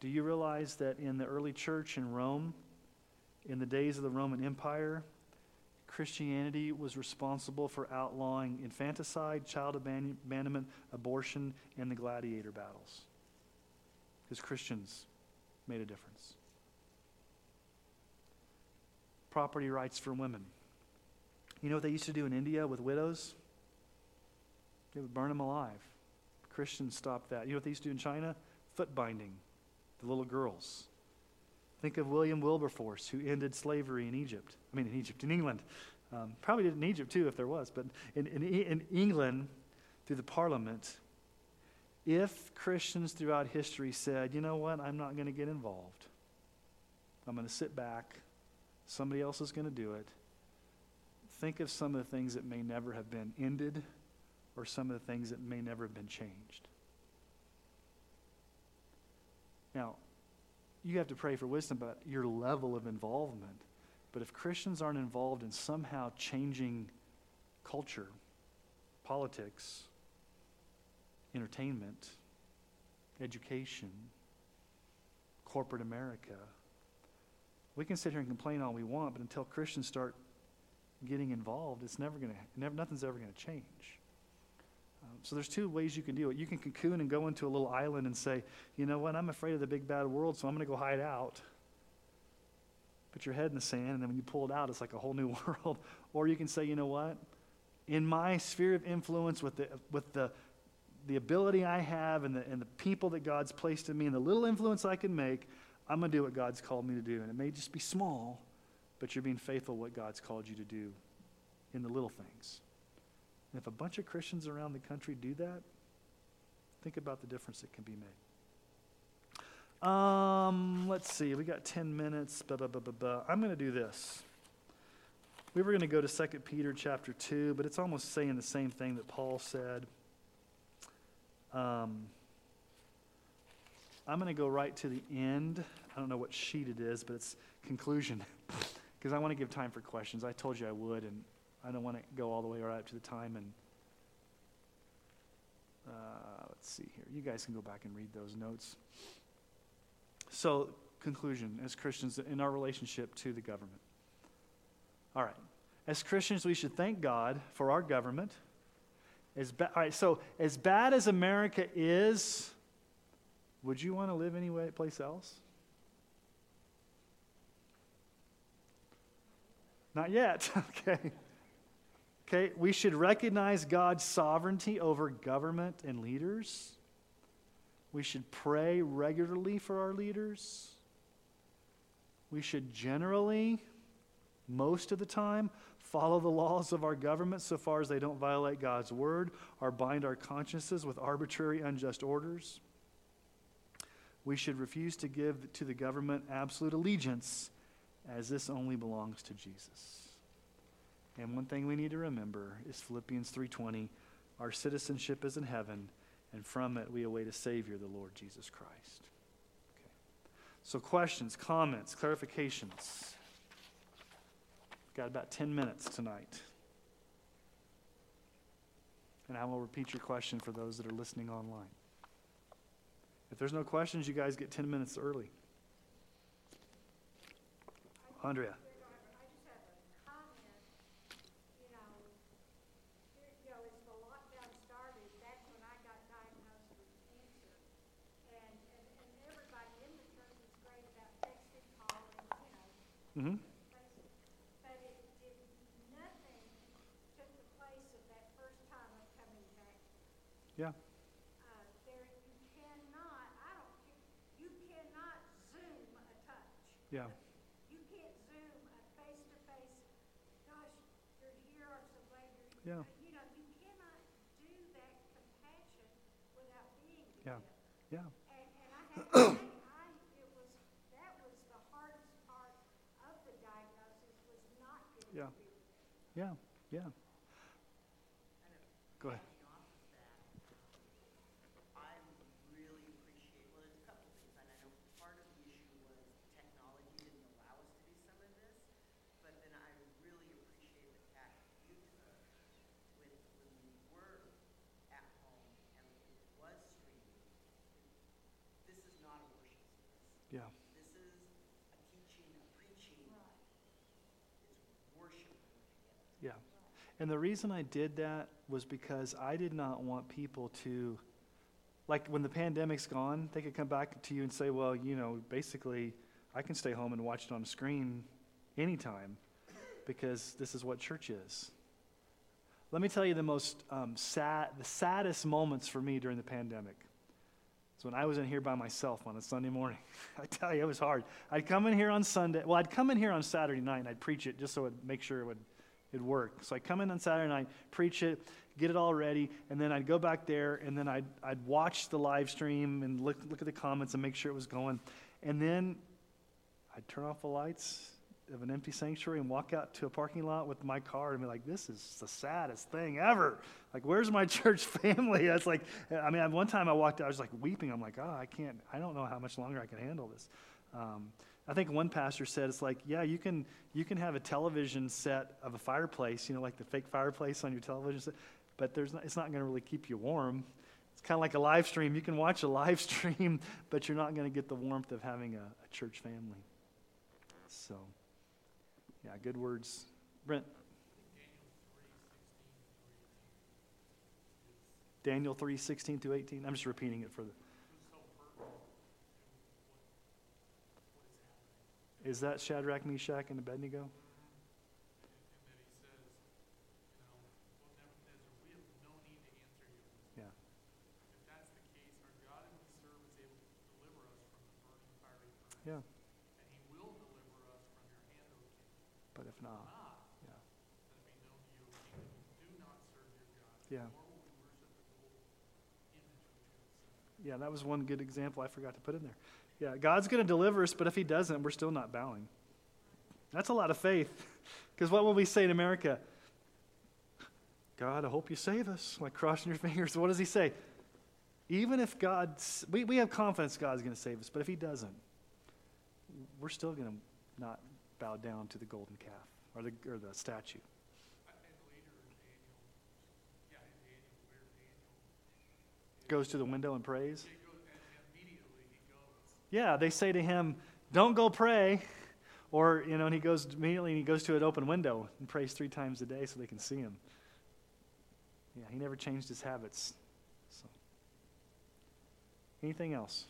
Do you realize that in the early church in Rome, in the days of the Roman Empire, Christianity was responsible for outlawing infanticide, child abandonment, abortion, and the gladiator battles? Because Christians made a difference. Property rights for women. You know what they used to do in India with widows? They would burn them alive. Christians stopped that. You know what they used to do in China? Foot binding, the little girls. Think of William Wilberforce, who ended slavery in Egypt. I mean, in Egypt, in England. Um, probably did in Egypt too, if there was, but in, in, in England, through the Parliament, if Christians throughout history said, you know what, I'm not going to get involved, I'm going to sit back, somebody else is going to do it, think of some of the things that may never have been ended or some of the things that may never have been changed. Now, you have to pray for wisdom about your level of involvement. But if Christians aren't involved in somehow changing culture, politics, entertainment, education, corporate America, we can sit here and complain all we want, but until Christians start getting involved, it's never going to, nothing's ever going to change. Um, so there's two ways you can do it. You can cocoon and go into a little island and say, you know what, I'm afraid of the big bad world, so I'm going to go hide out. Put your head in the sand, and then when you pull it out, it's like a whole new world. Or you can say, you know what? In my sphere of influence, with the with the the ability I have and the and the people that God's placed in me and the little influence I can make, I'm going to do what God's called me to do. And it may just be small, but you're being faithful to what God's called you to do in the little things. And if a bunch of Christians around the country do that, think about the difference that can be made. Um, let's see, we got ten minutes, blah, blah, blah, blah, blah. I'm going to do this. We were going to go to Second Peter chapter two, but it's almost saying the same thing that Paul said. Um, I'm going to go right to the end. I don't know what sheet it is, but it's conclusion, because I want to give time for questions. I told you I would, and I don't want to go all the way right up to the time. And uh, let's see here. You guys can go back and read those notes. So, conclusion, as Christians, in our relationship to the government. All right. As Christians, we should thank God for our government. As ba- all right, so as bad as America is, would you want to live anyplace else? Not yet. Okay. Okay, we should recognize God's sovereignty over government and leaders. We should pray regularly for our leaders. We should generally, most of the time, follow the laws of our government so far as they don't violate God's word or bind our consciences with arbitrary, unjust orders. We should refuse to give to the government absolute allegiance, as this only belongs to Jesus. And one thing we need to remember is Philippians three twenty, our citizenship is in heaven, and from it we await a Savior, the Lord Jesus Christ. Okay. So questions, comments, clarifications. Got about ten minutes tonight. And I will repeat your question for those that are listening online. If there's no questions, you guys get ten minutes early. Andrea. Mm-hmm. But it did nothing to the place of that first time of coming back. Yeah. Uh, there, you cannot, I don't think, you cannot Zoom a touch. Yeah. You can't Zoom a face-to-face, gosh, you're here or so later. Yeah. You know, you cannot do that compassion without being there. Yeah, yeah. And, and I have to Yeah, yeah, yeah. Go ahead. I really appreciate, well, there's a couple things, and I know part of the issue was technology didn't allow us to do some of this, but then I really appreciate the fact that you took when we were at home and it was streaming. This is not a worship service. Yeah. And the reason I did that was because I did not want people to, like when the pandemic's gone, they could come back to you and say, well, you know, basically I can stay home and watch it on a screen anytime because this is what church is. Let me tell you the most um, sad, the saddest moments for me during the pandemic. It's when I was in here by myself on a Sunday morning. I tell you, it was hard. I'd come in here on Sunday. Well, I'd come in here on Saturday night and I'd preach it just so it would make sure it would It'd work. So I'd come in on Saturday night, preach it, get it all ready, and then I'd go back there, and then I'd, I'd watch the live stream and look, look at the comments and make sure it was going. And then I'd turn off the lights of an empty sanctuary and walk out to a parking lot with my car and be like, this is the saddest thing ever. Like, where's my church family? That's like, I mean, one time I walked out, I was like weeping. I'm like, oh, I can't, I don't know how much longer I can handle this. Um, I think one pastor said, it's like, yeah, you can you can have a television set of a fireplace, you know, like the fake fireplace on your television set, but there's not, it's not going to really keep you warm. It's kind of like a live stream. You can watch a live stream, but you're not going to get the warmth of having a, a church family. So, yeah, good words. Brent? Daniel three, sixteen through eighteen. I'm just repeating it for the... Is that Shadrach, Meshach, and Abednego? And then he says, you know, well, Nebuchadnezzar, we have no need to answer you. Yeah. If that's the case, our God who we serve is able to deliver us from the burning fiery furnace. Yeah. And he will deliver us from your hand, O king. But if not, yeah. Then we know you, O king, do not serve your God. Yeah. Nor will we worship the gold image of your son. Yeah, that was one good example I forgot to put in there. Yeah, God's going to deliver us, but if he doesn't, we're still not bowing. That's a lot of faith. Because what will we say in America? God, I hope you save us. Like crossing your fingers. What does he say? Even if God's, we, we have confidence God's going to save us, but if he doesn't, we're still going to not bow down to the golden calf or the or the statue. Goes to the window and prays. Yeah, they say to him, don't go pray. Or, you know, and he goes immediately and he goes to an open window and prays three times a day so they can see him. Yeah, he never changed his habits. So, anything else?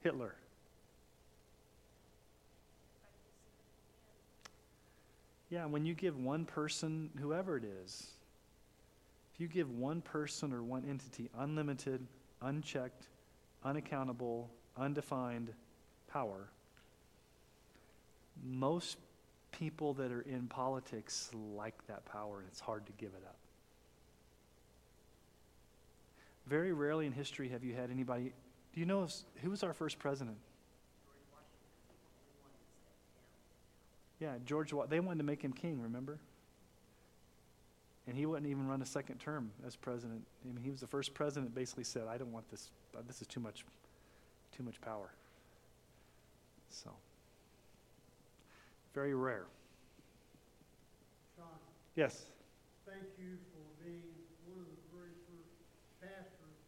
Hitler. Yeah, when you give one person, whoever it is, if you give one person or one entity unlimited, unchecked, unaccountable, undefined power, most people that are in politics like that power, and it's hard to give it up. Very rarely in history have you had anybody... Do you know if, who was our first president? Yeah, George Whitefield. They wanted to make him king, remember? And he wouldn't even run a second term as president. I mean, he was the first president that basically said, I don't want this. This is too much, too much power. So, very rare. Sean. Yes. Thank you for being one of the very first pastors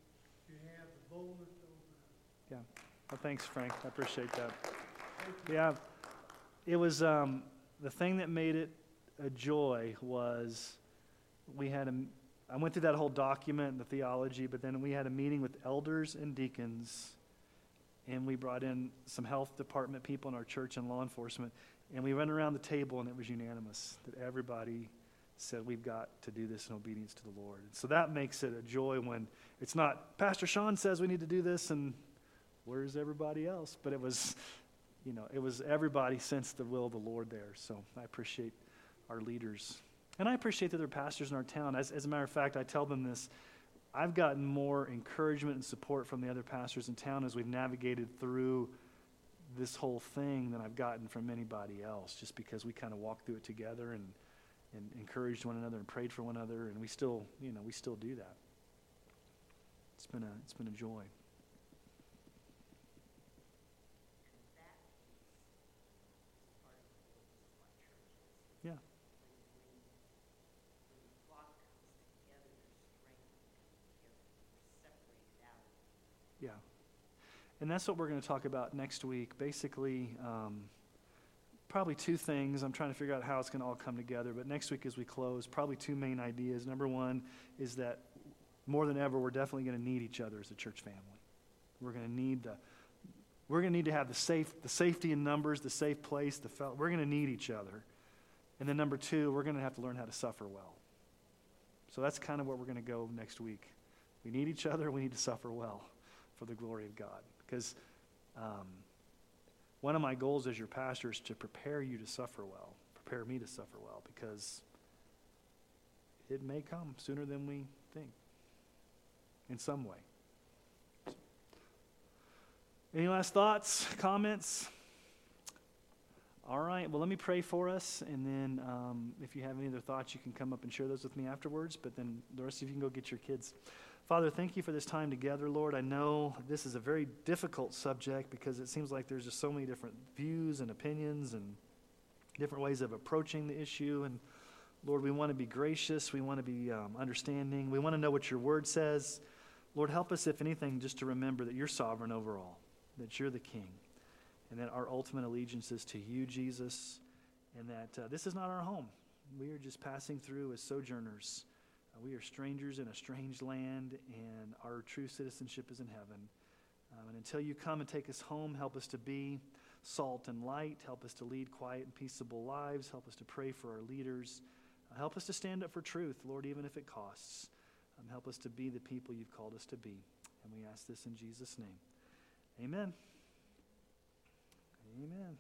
to have the boldness over. Yeah. Well, thanks, Frank. I appreciate that. Yeah. It was um, the thing that made it a joy was... We had a, I went through that whole document and the theology, but then we had a meeting with elders and deacons, and we brought in some health department people in our church and law enforcement, and we went around the table, and it was unanimous that everybody said we've got to do this in obedience to the Lord. And so that makes it a joy when it's not, Pastor Sean says we need to do this, and where's everybody else? But it was, you know, it was everybody sensed the will of the Lord there. So I appreciate our leaders. And I appreciate that there are pastors in our town. As, as a matter of fact, I tell them this. I've gotten more encouragement and support from the other pastors in town as we've navigated through this whole thing than I've gotten from anybody else, just because we kind of walked through it together and, and encouraged one another and prayed for one another, and we still, you know, we still do that. It's been a, it's been a joy. And that's what we're going to talk about next week. Basically, um, probably two things. I'm trying to figure out how it's going to all come together. But next week as we close, probably two main ideas. Number one is that more than ever, we're definitely going to need each other as a church family. We're going to need the, we're going to need to have the safe, the safety in numbers, the safe place, the fel- we're going to need each other. And then number two, we're going to have to learn how to suffer well. So that's kind of what we're going to go next week. We need each other. We need to suffer well for the glory of God. Because um, one of my goals as your pastor is to prepare you to suffer well, prepare prepare me to suffer well, because it may come sooner than we think in some way. Any last thoughts, comments? All right, well, let me pray for us, and then um, if you have any other thoughts, you can come up and share those with me afterwards, but then the rest of you can go get your kids. Father, thank you for this time together, Lord. I know this is a very difficult subject because it seems like there's just so many different views and opinions and different ways of approaching the issue, and Lord, we want to be gracious. We want to be um, understanding. We want to know what your word says. Lord, help us, if anything, just to remember that you're sovereign over all, that you're the king, and that our ultimate allegiance is to you, Jesus, and that uh, this is not our home. We are just passing through as sojourners. Uh, we are strangers in a strange land, and our true citizenship is in heaven. Um, and until you come and take us home, help us to be salt and light. Help us to lead quiet and peaceable lives. Help us to pray for our leaders. Uh, help us to stand up for truth, Lord, even if it costs. Um, help us to be the people you've called us to be. And we ask this in Jesus' name. Amen. Amen.